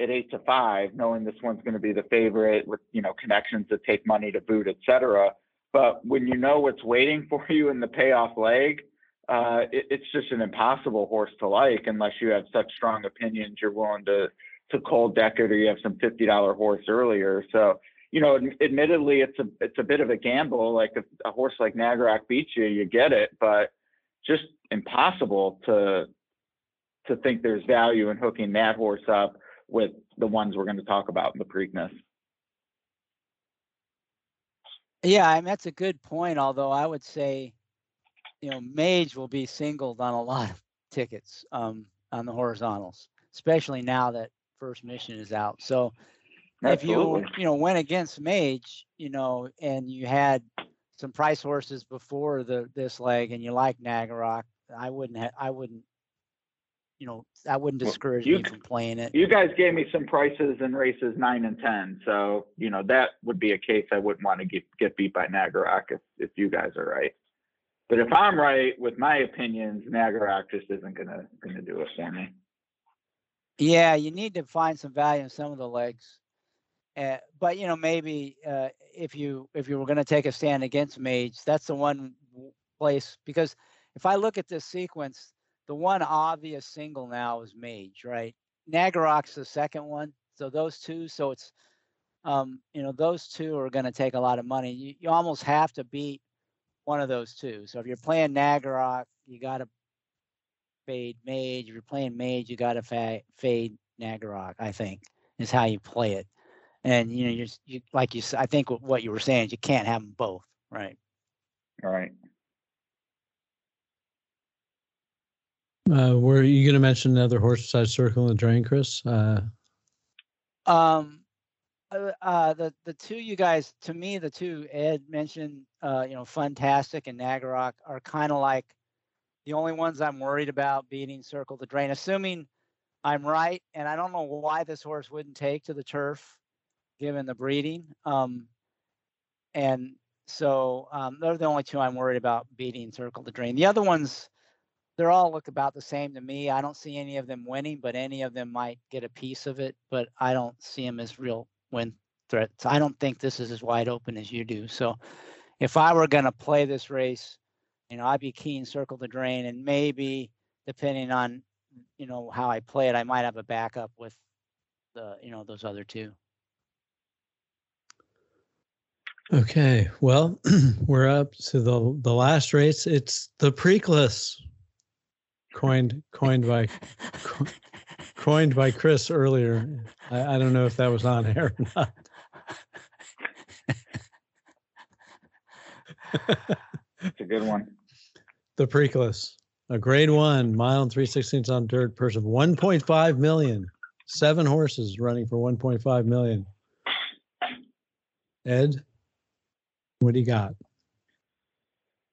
at eight to five, knowing this one's going to be the favorite with, you know, connections that take money to boot, et cetera. But when you know what's waiting for you in the payoff leg, uh, it, it's just an impossible horse to like unless you have such strong opinions you're willing to to cold deck it, or you have some fifty dollar horse earlier. So, you know, admittedly, it's a it's a bit of a gamble. Like if a horse like Nagarok beats you, you get it, but just impossible to to think there's value in hooking that horse up with the ones we're going to talk about in the Preakness. Yeah, I mean, that's a good point, although I would say, you know, Mage will be singled on a lot of tickets um, on the horizontals, especially now that First Mission is out. So Absolutely. if you, you know, went against Mage, you know, and you had some price horses before the this leg and you like Nagarok, I wouldn't, ha- I wouldn't, you know, I wouldn't discourage well, you, you from playing it. You guys gave me some prices in races nine and ten, so you know that would be a case I wouldn't want to get, get beat by Nagarok if, if you guys are right. But if I'm right with my opinions, Nagarok just isn't gonna gonna do it for me. Yeah, you need to find some value in some of the legs, uh, but you know maybe uh, if you if you were gonna take a stand against Mage, that's the one place, because if I look at this sequence, the one obvious single now is Mage, right? Nagarok's the second one. So those two, so it's, um, you know, those two are going to take a lot of money. You, you almost have to beat one of those two. So if you're playing Nagarok, you got to fade Mage. If you're playing Mage, you got to fa- fade Nagarok, I think, is how you play it. And, you know, you're, you like you said, I think what you were saying is you can't have them both, right? All right. Uh, were you going to mention another horse besides Circling the Drain, Chris? Uh, um, uh, the the two you guys, to me, the two Ed mentioned, uh, you know, Funtastic and Nagarok are kind of like the only ones I'm worried about beating Circle the Drain, assuming I'm right. And I don't know why this horse wouldn't take to the turf, given the breeding. Um, and so um, they're the only two I'm worried about beating Circle the Drain. The other ones, they all look about the same to me. I don't see any of them winning, but any of them might get a piece of it. But I don't see them as real win threats. I don't think this is as wide open as you do. So if I were going to play this race, you know, I'd be keen Circle the Drain. And maybe, depending on, you know, how I play it, I might have a backup with, the you know, those other two. Okay. Well, we're up to the, the last race. It's the Preakness. Coined, coined by, co- coined by Chris earlier. I, I don't know if that was on air or not. It's a good one. The Preakness, a Grade One, mile and three sixteenths on dirt, purse of one point five million. Seven horses running for one point five million. Ed, what do you got?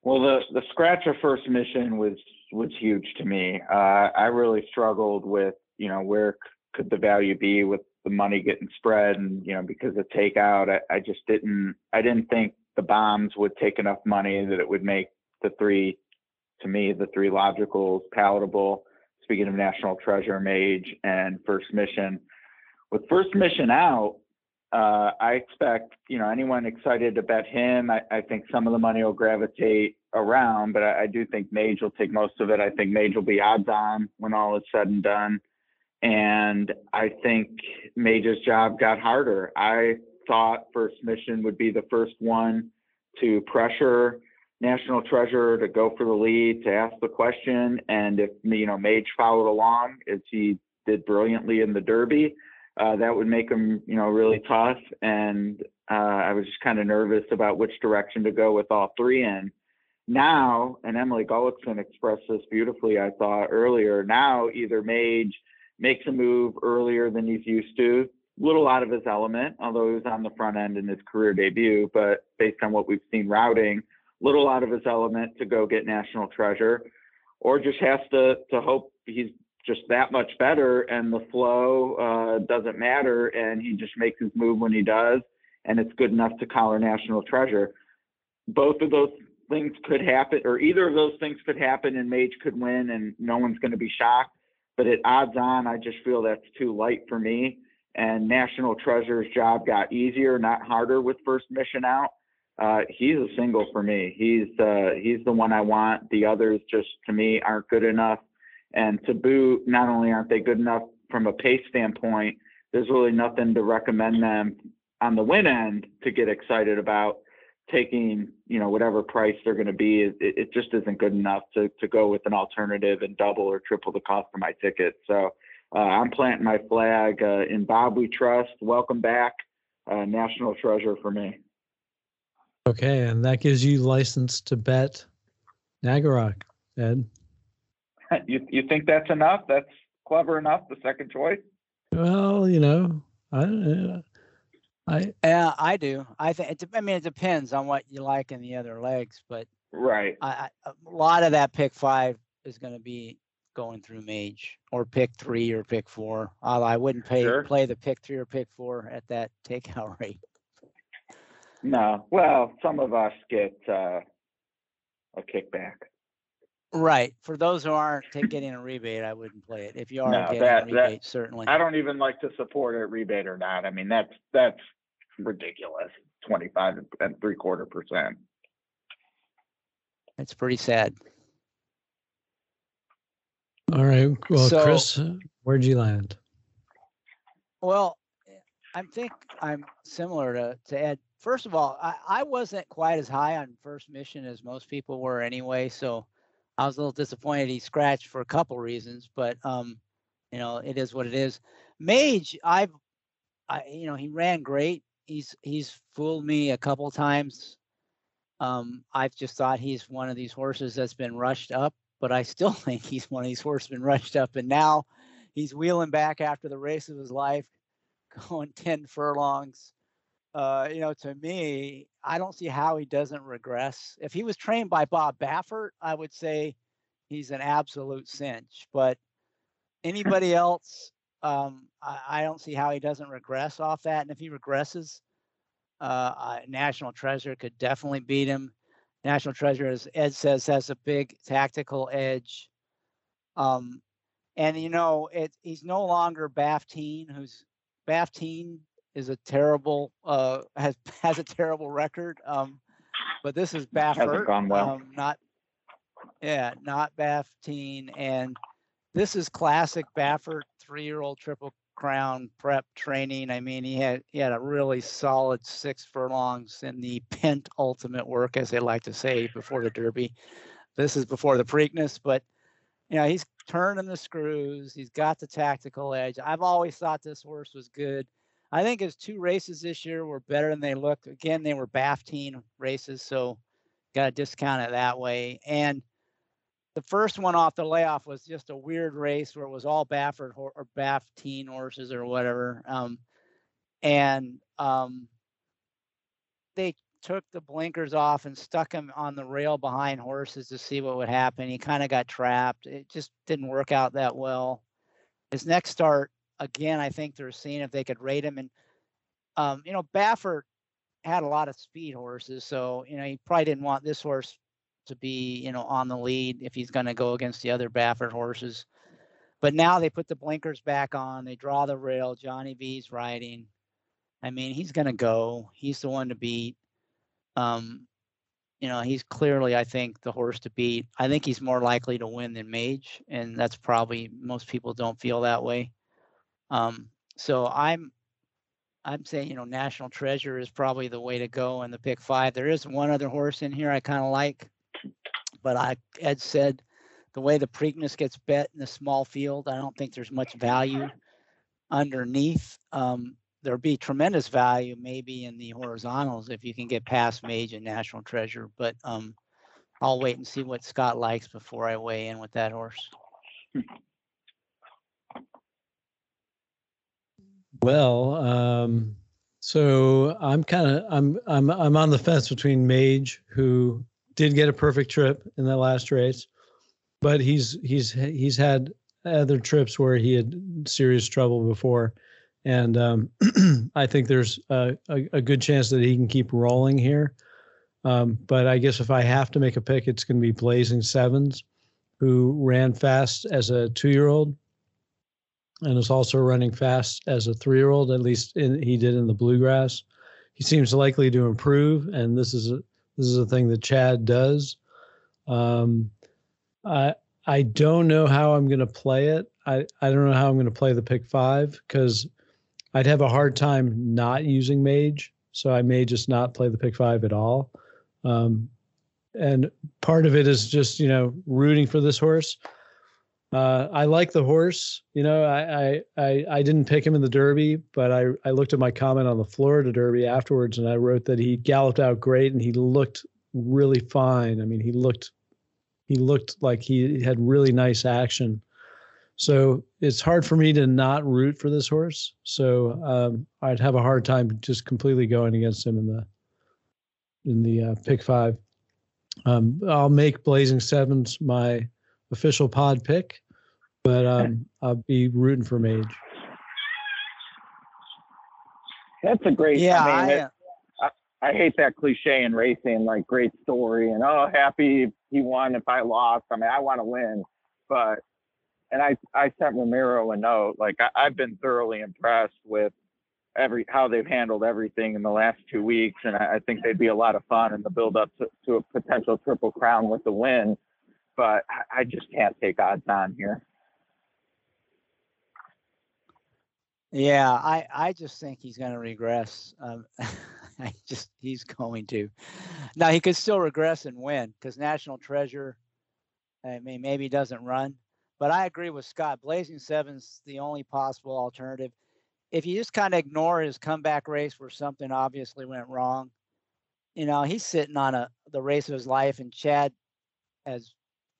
Well, the the scratcher First Mission was. was huge to me. Uh, I really struggled with, you know, where c- could the value be with the money getting spread, and you know, because of takeout, I, I just didn't, I didn't think the bombs would take enough money that it would make the three, to me, the three logicals palatable. Speaking of National Treasure, Mage, and First Mission, with First Mission out, uh, I expect, you know, anyone excited to bet him, I, I think some of the money will gravitate around, but I, I do think Mage will take most of it. I think Mage will be odds on when all is said and done. And I think Mage's job got harder. I thought First Mission would be the first one to pressure National Treasure, to go for the lead, to ask the question. And if, you know, Mage followed along, as he did brilliantly in the Derby, Uh, that would make them, you know, really tough. And uh, I was just kind of nervous about which direction to go with all three in. Now, and Emily Gullickson expressed this beautifully, I thought, earlier. Now, either Mage makes a move earlier than he's used to, a little out of his element, although he was on the front end in his career debut, but based on what we've seen routing, a little out of his element to go get National Treasure, or just has to, to hope he's just that much better and the flow uh, doesn't matter, and he just makes his move when he does, and it's good enough to collar National Treasure. Both of those things could happen, or either of those things could happen, and Mage could win and no one's going to be shocked. But at odds on, I just feel that's too light for me, and National Treasure's job got easier, not harder, with First Mission out. Uh, he's a single for me. He's, uh, he's the one I want. The others just, to me, aren't good enough. And to boot, not only aren't they good enough from a pace standpoint, there's really nothing to recommend them on the win end to get excited about taking, you know, whatever price they're going to be. It, it just isn't good enough to, to go with an alternative and double or triple the cost of my ticket. So uh, I'm planting my flag uh, in Bob We Trust. Welcome back. Uh, National Treasure for me. Okay, and that gives you license to bet Nagarok, Ed. You you think that's enough? That's clever enough, the second choice? Well, you know, I I uh, I do. I think I mean it depends on what you like in the other legs, but right. I, I, a lot of that pick five is going to be going through Mage or pick three or pick four. Although I wouldn't pay sure. play the pick three or pick four at that takeout rate. No, well, some of us get uh, a kickback. Right. For those who aren't getting a rebate, I wouldn't play it. If you are no, getting that, a rebate, that, certainly. I don't even like to support a rebate or not. I mean, that's that's ridiculous. Twenty-five and three-quarter percent. That's pretty sad. All right. Well, so, Chris, where'd you land? Well, I think I'm similar to, to Ed. First of all, I, I wasn't quite as high on First Mission as most people were anyway, so I was a little disappointed he scratched for a couple reasons, but um, you know, it is what it is. Mage, I've, I, you know, he ran great. He's he's fooled me a couple times. Um, I've just thought he's one of these horses that's been rushed up, but I still think he's one of these horses been rushed up, and now he's wheeling back after the race of his life, going ten furlongs. Uh, you know, to me, I don't see how he doesn't regress. If he was trained by Bob Baffert, I would say he's an absolute cinch. But anybody else, um, I, I don't see how he doesn't regress off that. And if he regresses, uh, uh, National Treasure could definitely beat him. National Treasure, as Ed says, has a big tactical edge. Um, and, you know, it, he's no longer Baffteen, who's Baffteen. Is a terrible uh has has a terrible record, um but this is Baffert, gone well. um, not yeah not Baffteen, and this is classic Baffert three-year-old Triple Crown prep training. I mean, he had he had a really solid six furlongs in the pent ultimate work, as they like to say, before the Derby. This is before the Preakness, but you know, he's turning the screws, he's got the tactical edge. I've always thought this horse was good. I think his two races this year were better than they looked. Again, they were Baffteen races, so got to discount it that way. And the first one off the layoff was just a weird race where it was all Baffert or Baffteen horses or whatever. Um, and um, they took the blinkers off and stuck him on the rail behind horses to see what would happen. He kind of got trapped. It just didn't work out that well. His next start, again, I think they're seeing if they could rate him. And, um, you know, Baffert had a lot of speed horses. So, you know, he probably didn't want this horse to be, you know, on the lead if he's going to go against the other Baffert horses. But now they put the blinkers back on. They draw the rail. Johnny V's riding. I mean, he's going to go. He's the one to beat. Um, you know, he's clearly, I think, the horse to beat. I think he's more likely to win than Mage. And that's probably most people don't feel that way. Um, so I'm, I'm saying, you know, National Treasure is probably the way to go in the pick five. There is one other horse in here I kind of like, but I, Ed said, the way the Preakness gets bet in the small field, I don't think there's much value underneath. Um, there'll be tremendous value maybe in the horizontals if you can get past Mage and National Treasure, but, um, I'll wait and see what Scott likes before I weigh in with that horse. Hmm. Well, um, so I'm kind of I'm I'm I'm on the fence between Mage, who did get a perfect trip in that last race, but he's he's he's had other trips where he had serious trouble before, and um, I think there's a, a, a good chance that he can keep rolling here. Um, but I guess if I have to make a pick, it's going to be Blazing Sevens, who ran fast as a two-year-old. And is also running fast as a three-year-old, at least in, he did in the Bluegrass. He seems likely to improve, and this is a, this is a thing that Chad does. Um, I I don't know how I'm going to play it. I, I don't know how I'm going to play the pick five, because I'd have a hard time not using Mage, so I may just not play the pick five at all. Um, and part of it is just, you know, rooting for this horse. Uh, I like the horse. You know, I, I, I didn't pick him in the Derby, but I, I looked at my comment on the Florida Derby afterwards, and I wrote that he galloped out great and he looked really fine. I mean, he looked, he looked like he had really nice action. So it's hard for me to not root for this horse. So um, I'd have a hard time just completely going against him in the, in the uh, pick five. Um, I'll make Blazing Sevens my official pod pick, but um, I'll be rooting for Mage. That's a great. Yeah, I, mean, I, I, I hate that cliche in racing, like great story and oh, happy he won. If I lost, I mean, I want to win, but and I I sent Romero a note. Like I, I've been thoroughly impressed with every how they've handled everything in the last two weeks, and I, I think they'd be a lot of fun in the build up to, to a potential Triple Crown with the win. But I just can't take odds on here. Yeah, I, I just think he's going to regress. Um, I just he's going to. Now, he could still regress and win because National Treasure, I mean, maybe doesn't run. But I agree with Scott. Blazing Seven's the only possible alternative. If you just kind of ignore his comeback race where something obviously went wrong, you know, he's sitting on a the race of his life, and Chad has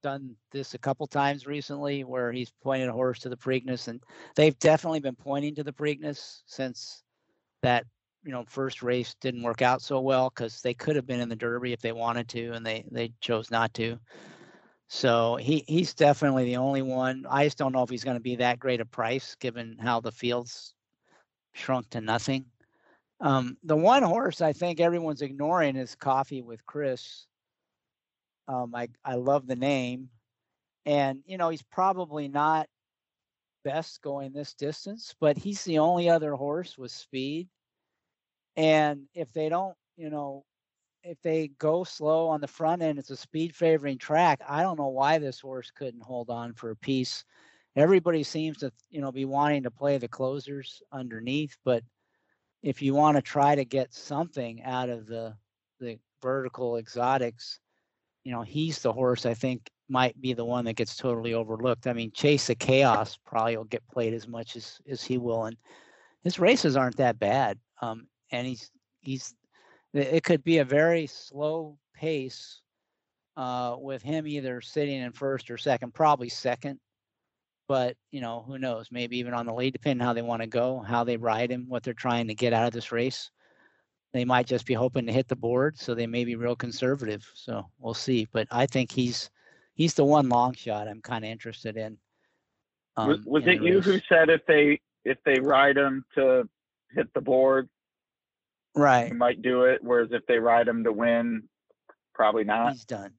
done this a couple times recently where he's pointed a horse to the Preakness, and they've definitely been pointing to the Preakness since that, you know, first race didn't work out so well because they could have been in the Derby if they wanted to, and they they chose not to. So he he's definitely the only one. I just don't know if he's going to be that great a price given how the field's shrunk to nothing. Um, the one horse I think everyone's ignoring is Coffee with Chris. Um, I, I love the name, and, you know, he's probably not best going this distance, but he's the only other horse with speed. And if they don't, you know, if they go slow on the front end, it's a speed favoring track. I don't know why this horse couldn't hold on for a piece. Everybody seems to, you know, be wanting to play the closers underneath, but if you want to try to get something out of the, the vertical exotics, you know, he's the horse I think might be the one that gets totally overlooked. I mean, Chase the Chaos probably will get played as much as, as he will. And his races aren't that bad. Um, and he's, he's, it could be a very slow pace uh, with him either sitting in first or second, probably second, but you know, who knows, maybe even on the lead, depending on how they want to go, how they ride him, what they're trying to get out of this race. They might just be hoping to hit the board, so they may be real conservative. So we'll see. But I think he's he's the one long shot I'm kind of interested in. Um, was was in it you race. Who said if they if they ride him to hit the board, right, they might do it? Whereas if they ride him to win, probably not. He's done.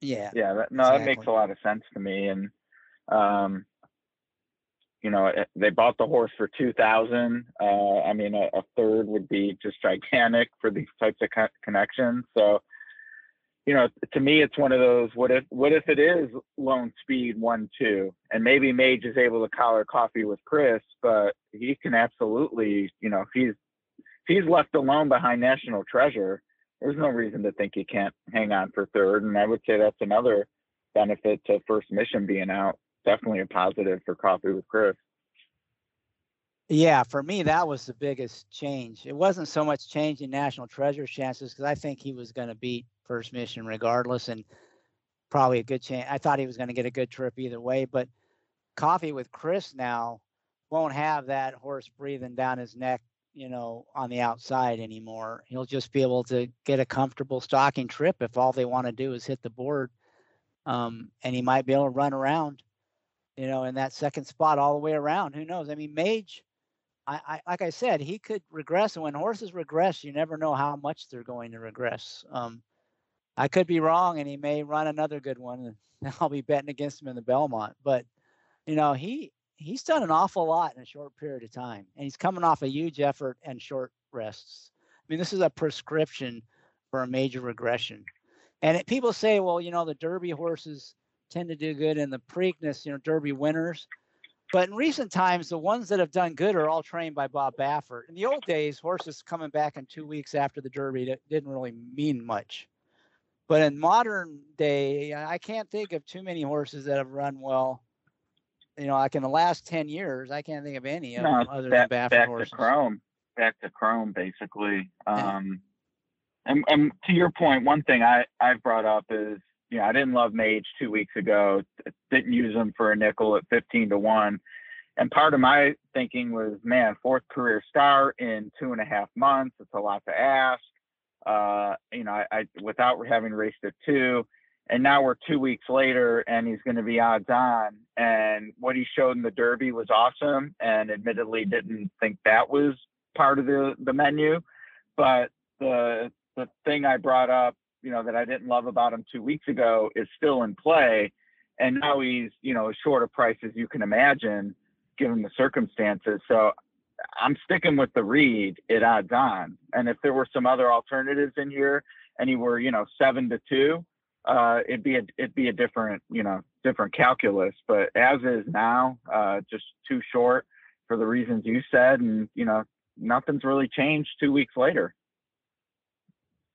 Yeah. Yeah. That, no, exactly. That makes a lot of sense to me. And um, you know, they bought the horse for two thousand dollars. Uh, I mean, a, a third would be just gigantic for these types of co- connections. So, you know, to me, it's one of those, what if what if it is Lone Speed one two? And maybe Mage is able to collar Coffee with Chris, but he can absolutely, you know, if he's, if he's left alone behind National Treasure, there's no reason to think he can't hang on for third. And I would say that's another benefit to First Mission being out. Definitely a positive for Coffee with Chris. Yeah, for me, that was the biggest change. It wasn't so much change in National Treasure's chances because I think he was going to beat First Mission regardless, and probably a good chance. I thought he was going to get a good trip either way, but Coffee with Chris now won't have that horse breathing down his neck, you know, on the outside anymore. He'll just be able to get a comfortable stalking trip if all they want to do is hit the board, um, and he might be able to run around, you know, in that second spot all the way around. Who knows? I mean, Mage, I, I like I said, he could regress. And when horses regress, you never know how much they're going to regress. Um, I could be wrong, and he may run another good one, and I'll be betting against him in the Belmont. But, you know, he he's done an awful lot in a short period of time, and he's coming off a huge effort and short rests. I mean, this is a prescription for a major regression. And it, people say, well, you know, the Derby horses tend to do good in the Preakness, you know, Derby winners. But in recent times, the ones that have done good are all trained by Bob Baffert. In the old days, horses coming back in two weeks after the Derby didn't really mean much. But in modern day, I can't think of too many horses that have run well you know, like in the last ten years, I can't think of any of no, them other back, than Baffert back horses. to Chrome, back to Chrome, basically. Um, and, and to your point, one thing I, I've brought up is, you know, I didn't love Mage two weeks ago, didn't use him for a nickel at fifteen to one. And part of my thinking was, man, fourth career star in two and a half months. It's a lot to ask, uh, you know, I, I without having raced at two. And now we're two weeks later and he's going to be odds on. And what he showed in the Derby was awesome. And admittedly didn't think that was part of the, the menu. But the the thing I brought up, you know, that I didn't love about him two weeks ago is still in play. And now he's, you know, as short a price as you can imagine, given the circumstances. So I'm sticking with the read at odds on. And if there were some other alternatives in here and he were, you know, seven to two, uh, it'd be a, it'd be a different, you know, different calculus, but as is now, uh, just too short for the reasons you said, and, you know, nothing's really changed two weeks later.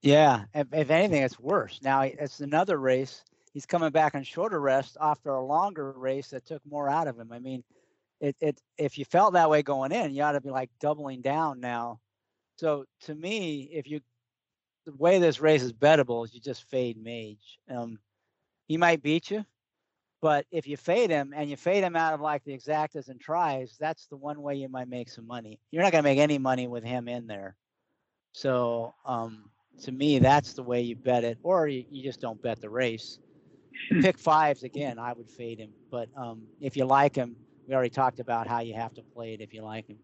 Yeah. If, if anything, it's worse. Now it's another race. He's coming back on shorter rest after a longer race that took more out of him. I mean, It, it if you felt that way going in, you ought to be like doubling down now. So to me, if you the way this race is bettable is you just fade Mage. Um, he might beat you, but if you fade him and you fade him out of like the exactas and tries, that's the one way you might make some money. You're not gonna make any money with him in there. So um, to me, that's the way you bet it, or you, you just don't bet the race. Pick fives again, I would fade him, but um, if you like him. We already talked about how you have to play it if you like him.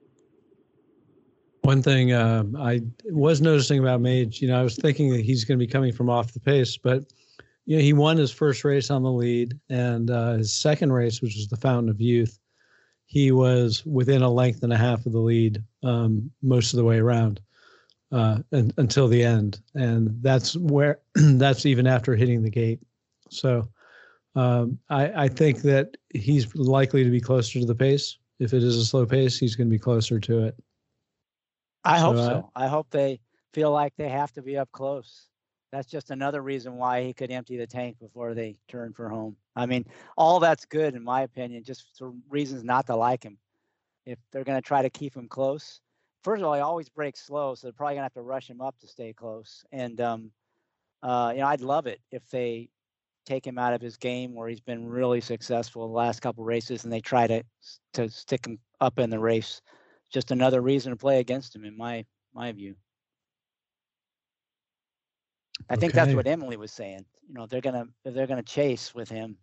One thing uh, I was noticing about Mage, you know, I was thinking that he's going to be coming from off the pace, but you know, he won his first race on the lead, and uh, his second race, which was the Fountain of Youth, he was within a length and a half of the lead um, most of the way around uh, and, until the end, and that's where that's even after hitting the gate. So. Um, I, I think that he's likely to be closer to the pace. If it is a slow pace, he's going to be closer to it. I hope so. so. I hope they feel like they have to be up close. That's just another reason why he could empty the tank before they turn for home. I mean, all that's good in my opinion, just for reasons not to like him. If they're going to try to keep him close, first of all, he always breaks slow, so they're probably going to have to rush him up to stay close. And, um, uh, you know, I'd love it if they take him out of his game where he's been really successful the last couple races and they try to to stick him up in the race. Just another reason to play against him in my my view. I okay. think that's what Emily was saying. You know, if they're gonna if they're gonna chase with him,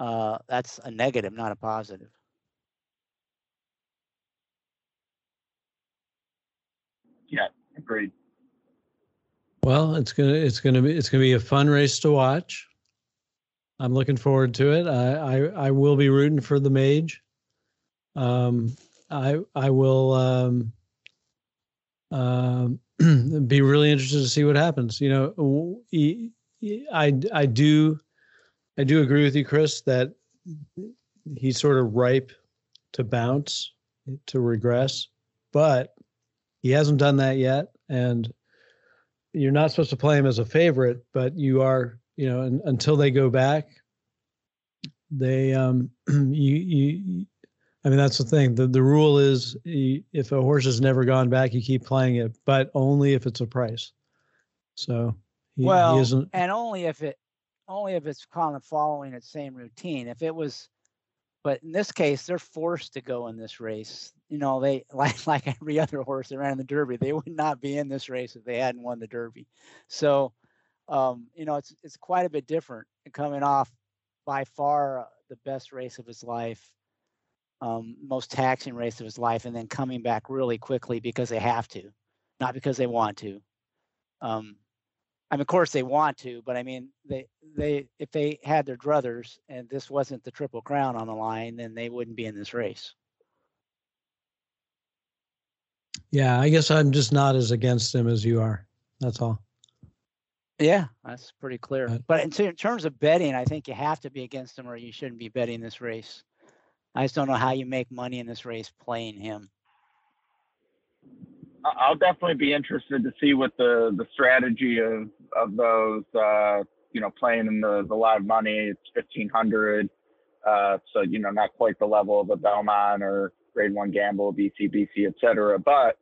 uh that's a negative, not a positive. Yeah, agreed. Well, it's gonna it's gonna be it's gonna be a fun race to watch. I'm looking forward to it. I, I, I will be rooting for the Mage. Um, I I will um, uh, be really interested to see what happens. You know, I, I do I do agree with you, Chris, that he's sort of ripe to bounce, to regress, but he hasn't done that yet, and you're not supposed to play him as a favorite, but you are. You know, and, until they go back, they, um, you, you, I mean, that's the thing. The the rule is you, if a horse has never gone back, you keep playing it, but only if it's a price. So he, well, he isn't, and only if it, only if it's kind of following its same routine. If it was, but in this case, they're forced to go in this race. You know, they like like every other horse that ran in the Derby, they would not be in this race if they hadn't won the Derby. So. Um, you know, it's it's quite a bit different coming off by far the best race of his life, um, most taxing race of his life, and then coming back really quickly because they have to, not because they want to. Um, I mean, of course they want to, but I mean, they they if they had their druthers and this wasn't the Triple Crown on the line, then they wouldn't be in this race. Yeah, I guess I'm just not as against him as you are. That's all. Yeah, that's pretty clear. But in, t- in terms of betting, I think you have to be against him or you shouldn't be betting this race. I just don't know how you make money in this race playing him. I'll definitely be interested to see what the, the strategy of of those, uh, you know, playing in the, the live money. It's fifteen hundred Uh, so, you know, not quite the level of a Belmont or grade one Gamble, B C B C, et cetera. But,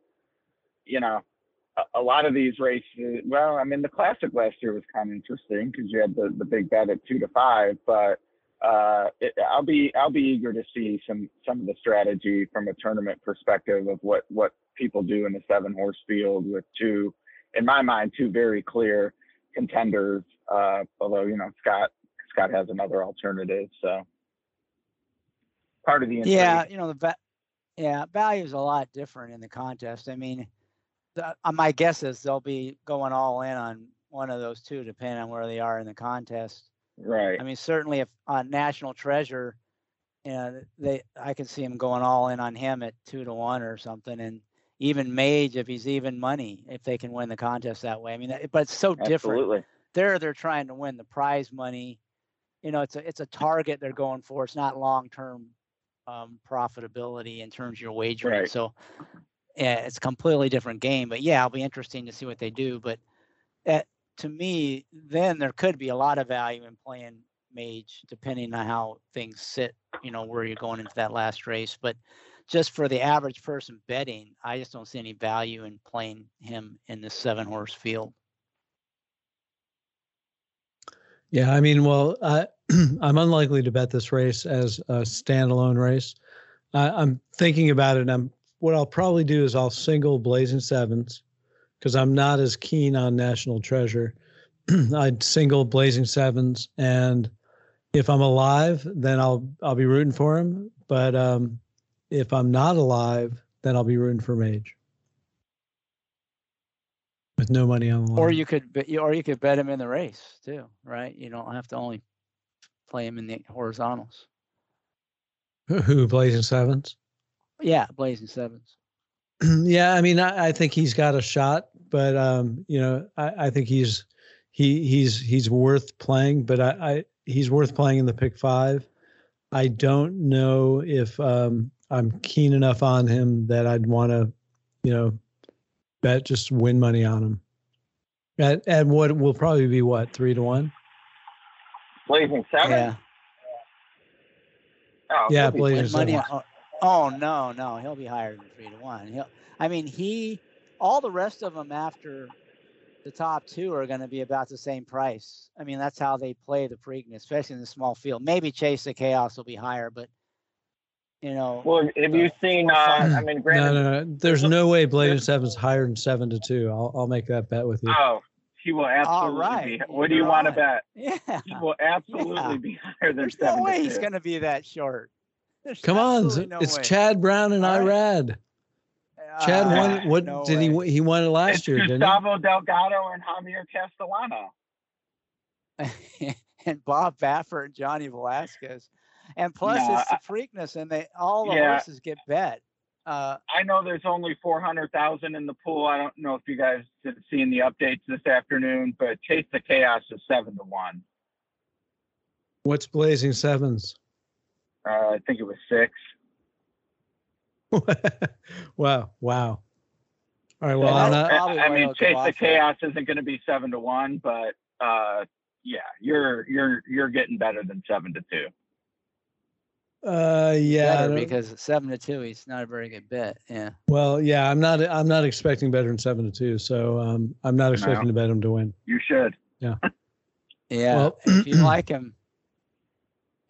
you know, a, a lot of these races, well, I mean, the Classic last year was kind of interesting because you had the, the big bet at two to five, but uh, it, I'll be, I'll be eager to see some, some of the strategy from a tournament perspective of what, what people do in the seven horse field with two, in my mind, two very clear contenders. Uh, although, you know, Scott, Scott has another alternative. So part of the, yeah, you know, the, va- yeah, value is a lot different in the contest. I mean, the, uh, my guess is they'll be going all in on one of those two, depending on where they are in the contest. Right. I mean, certainly if on National Treasure, you know, they, I can see him going all in on him at two to one or something. And even Mage, if he's even money, if they can win the contest that way. I mean, that, but it's so Absolutely. different. There, they're trying to win the prize money. You know, it's a, it's a target they're going for. It's not long-term um, profitability in terms of your wagering. Right. So yeah, it's a completely different game, but yeah, it'll be interesting to see what they do. But at, to me, then there could be a lot of value in playing Mage, depending on how things sit, you know, where you're going into that last race. But just for the average person betting, I just don't see any value in playing him in this seven horse field. Yeah, I mean, well, I, I'm unlikely to bet this race as a standalone race. Uh, I'm thinking about it, and I'm, what I'll probably do is I'll single Blazing Sevens because I'm not as keen on National Treasure. I'd single Blazing Sevens, and if I'm alive, then I'll I'll be rooting for him. But um, if I'm not alive, then I'll be rooting for Mage. With no money on the line. Or you could, bet, or you could bet him in the race too, right? You don't have to only play him in the horizontals. Who, Blazing Sevens? Yeah, Blazing Sevens. Yeah, I mean, I, I think he's got a shot, but um, you know, I, I think he's he he's he's worth playing, but I, I he's worth playing in the pick five. I don't know if um, I'm keen enough on him that I'd want to, you know. Bet just win money on him. At, at what will probably be what, three to one? Blazing Seven? Yeah. Oh, yeah, Blazing Seven. On, oh, no, no. He'll be higher than three to one. He'll, I mean, he, all the rest of them after the top two are going to be about the same price. I mean, that's how they play the Preakness, especially in the small field. Maybe Chase the Chaos will be higher, but. You know, well, have you seen? Uh, I mean, granted, no, no, no. There's no way Blazing Seven's higher than seven to two. I'll, I'll make that bet with you. Oh, he will absolutely right. be. What do you want to bet? Yeah, he will absolutely yeah. be higher than There's seven. No way to he's going to be that short. There's Come on, no it's way. Chad Brown and right. Irad. Uh, Chad won. What no did way. he? He won it last it's year, didn't he? Gustavo Delgado and Javier Castellano, and Bob Baffert and Johnny Velasquez. And plus, no, it's the Preakness, and they all the yeah, horses get bet. Uh, I know there's only four hundred thousand in the pool. I don't know if you guys have seen the updates this afternoon, but Chase the Chaos is seven to one. What's Blazing Sevens? Uh, I think it was six. Wow! Wow! All right. Well, I'm not, I, I mean, Chase the Chaos it. isn't going to be seven to one, but uh, yeah, you're you're you're getting better than seven to two. Uh yeah, because seven to two, he's not a very good bet. Yeah. Well, yeah, I'm not. I'm not expecting better than seven to two, so um, I'm not expecting no. to bet him to win. You should. Yeah. Yeah. Well, if you like him,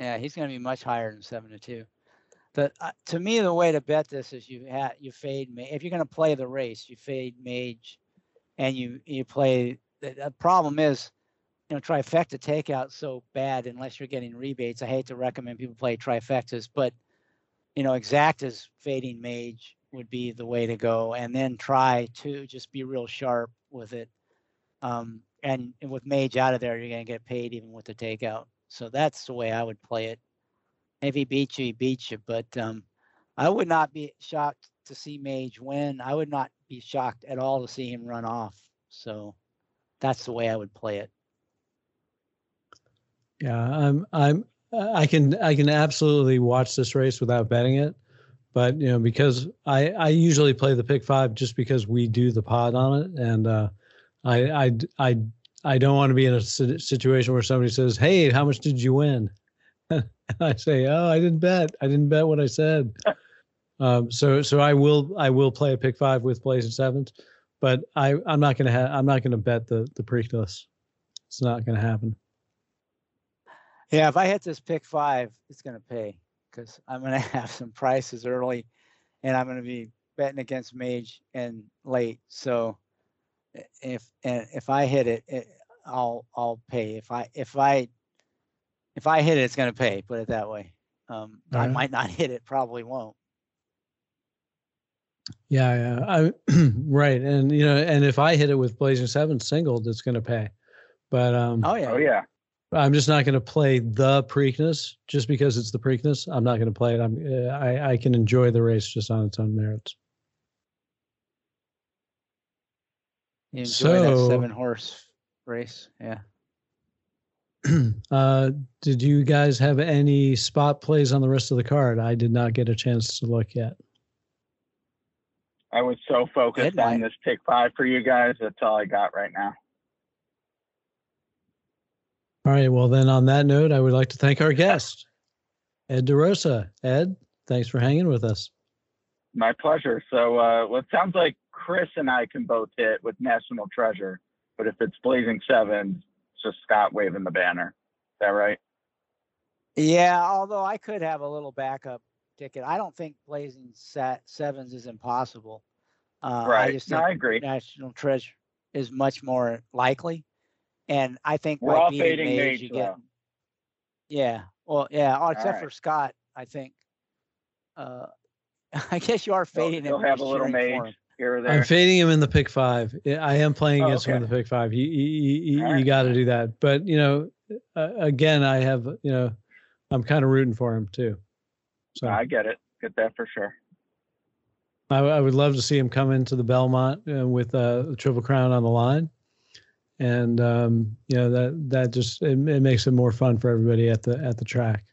yeah, he's going to be much higher than seven to two. But uh, to me, the way to bet this is you ha- you fade Mage. If you're going to play the race, you fade Mage, and you you play. The, the problem is. You know, trifecta takeout so bad unless you're getting rebates. I hate to recommend people play trifectas, but you know, exactas fading Mage would be the way to go, and then try to just be real sharp with it. Um, and, and with Mage out of there, you're going to get paid even with the takeout. So that's the way I would play it. If he beats you, he beats you. But um, I would not be shocked to see Mage win. I would not be shocked at all to see him run off. So that's the way I would play it. Yeah, I'm. I'm. I can. I can absolutely watch this race without betting it, but you know, because I, I usually play the pick five just because we do the pod on it, and uh, I, I, I, I don't want to be in a situation where somebody says, "Hey, how much did you win?" I say, oh, I didn't bet. I didn't bet what I said. Um, so, so I will, I will play a pick five with Blazing Sevens, but I, I'm not going to have, I'm not going to bet the, the Preakness. It's not going to happen. Yeah. If I hit this pick five, it's going to pay because I'm going to have some prices early and I'm going to be betting against Mage and late. So if, and if I hit it, it I'll, I'll pay. If I, if I, If I hit it, it's going to pay, put it that way. Um, right. I might not hit it, probably won't. Yeah, yeah. I, right. And, you know, and if I hit it with Blazing Seven singled, it's going to pay. But, um, oh, yeah. Oh, yeah. I'm just not going to play the Preakness just because it's the Preakness. I'm not going to play it. I'm, I, I can enjoy the race just on its own merits. You enjoy so, that seven horse race. Yeah. Uh, did you guys have any spot plays on the rest of the card? I did not get a chance to look yet. I was so focused on this pick five for you guys. That's all I got right now. All right. Well, then on that note, I would like to thank our guest, Ed DeRosa. Ed, thanks for hanging with us. My pleasure. So uh, well, it sounds like Chris and I can both hit with National Treasure, but if it's Blazing Sevens, just Scott waving the banner. Is that right? Yeah, although I could have a little backup ticket. I don't think Blazing Sevens is impossible. Uh, right. I just think no, I agree. National Treasure is much more likely. And I think we're all fading Mage, you get, yeah. Well, yeah. Oh, except right. for Scott, I think. Uh, I guess you are fading You'll, him. You'll have a little Mage. I'm fading him in the pick five. I am playing against oh, okay. him in the pick five. You, you, you, right. you got to do that. But, you know, uh, again, I have, you know, I'm kind of rooting for him too. So I get it. Get that for sure. I, I would love to see him come into the Belmont uh, with uh, the Triple Crown on the line. And, um, you know, that, that just, it, it makes it more fun for everybody at the, at the track.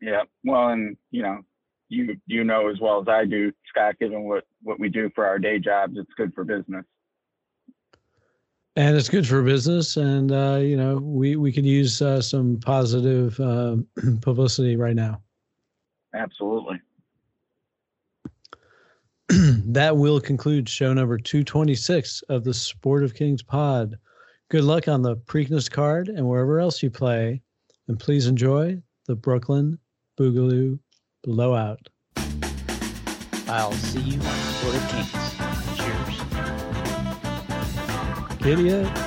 Yeah. Well, and, you know, You you know as well as I do, Scott, given what, what we do for our day jobs, it's good for business. And it's good for business. And, uh, you know, we, we could use uh, some positive uh, publicity right now. Absolutely. That will conclude show number two twenty-six of the Sport of Kings pod. Good luck on the Preakness card and wherever else you play. And please enjoy the Brooklyn Boogaloo Blowout. I'll see you on the Sport of Kings. Cheers. Idiot.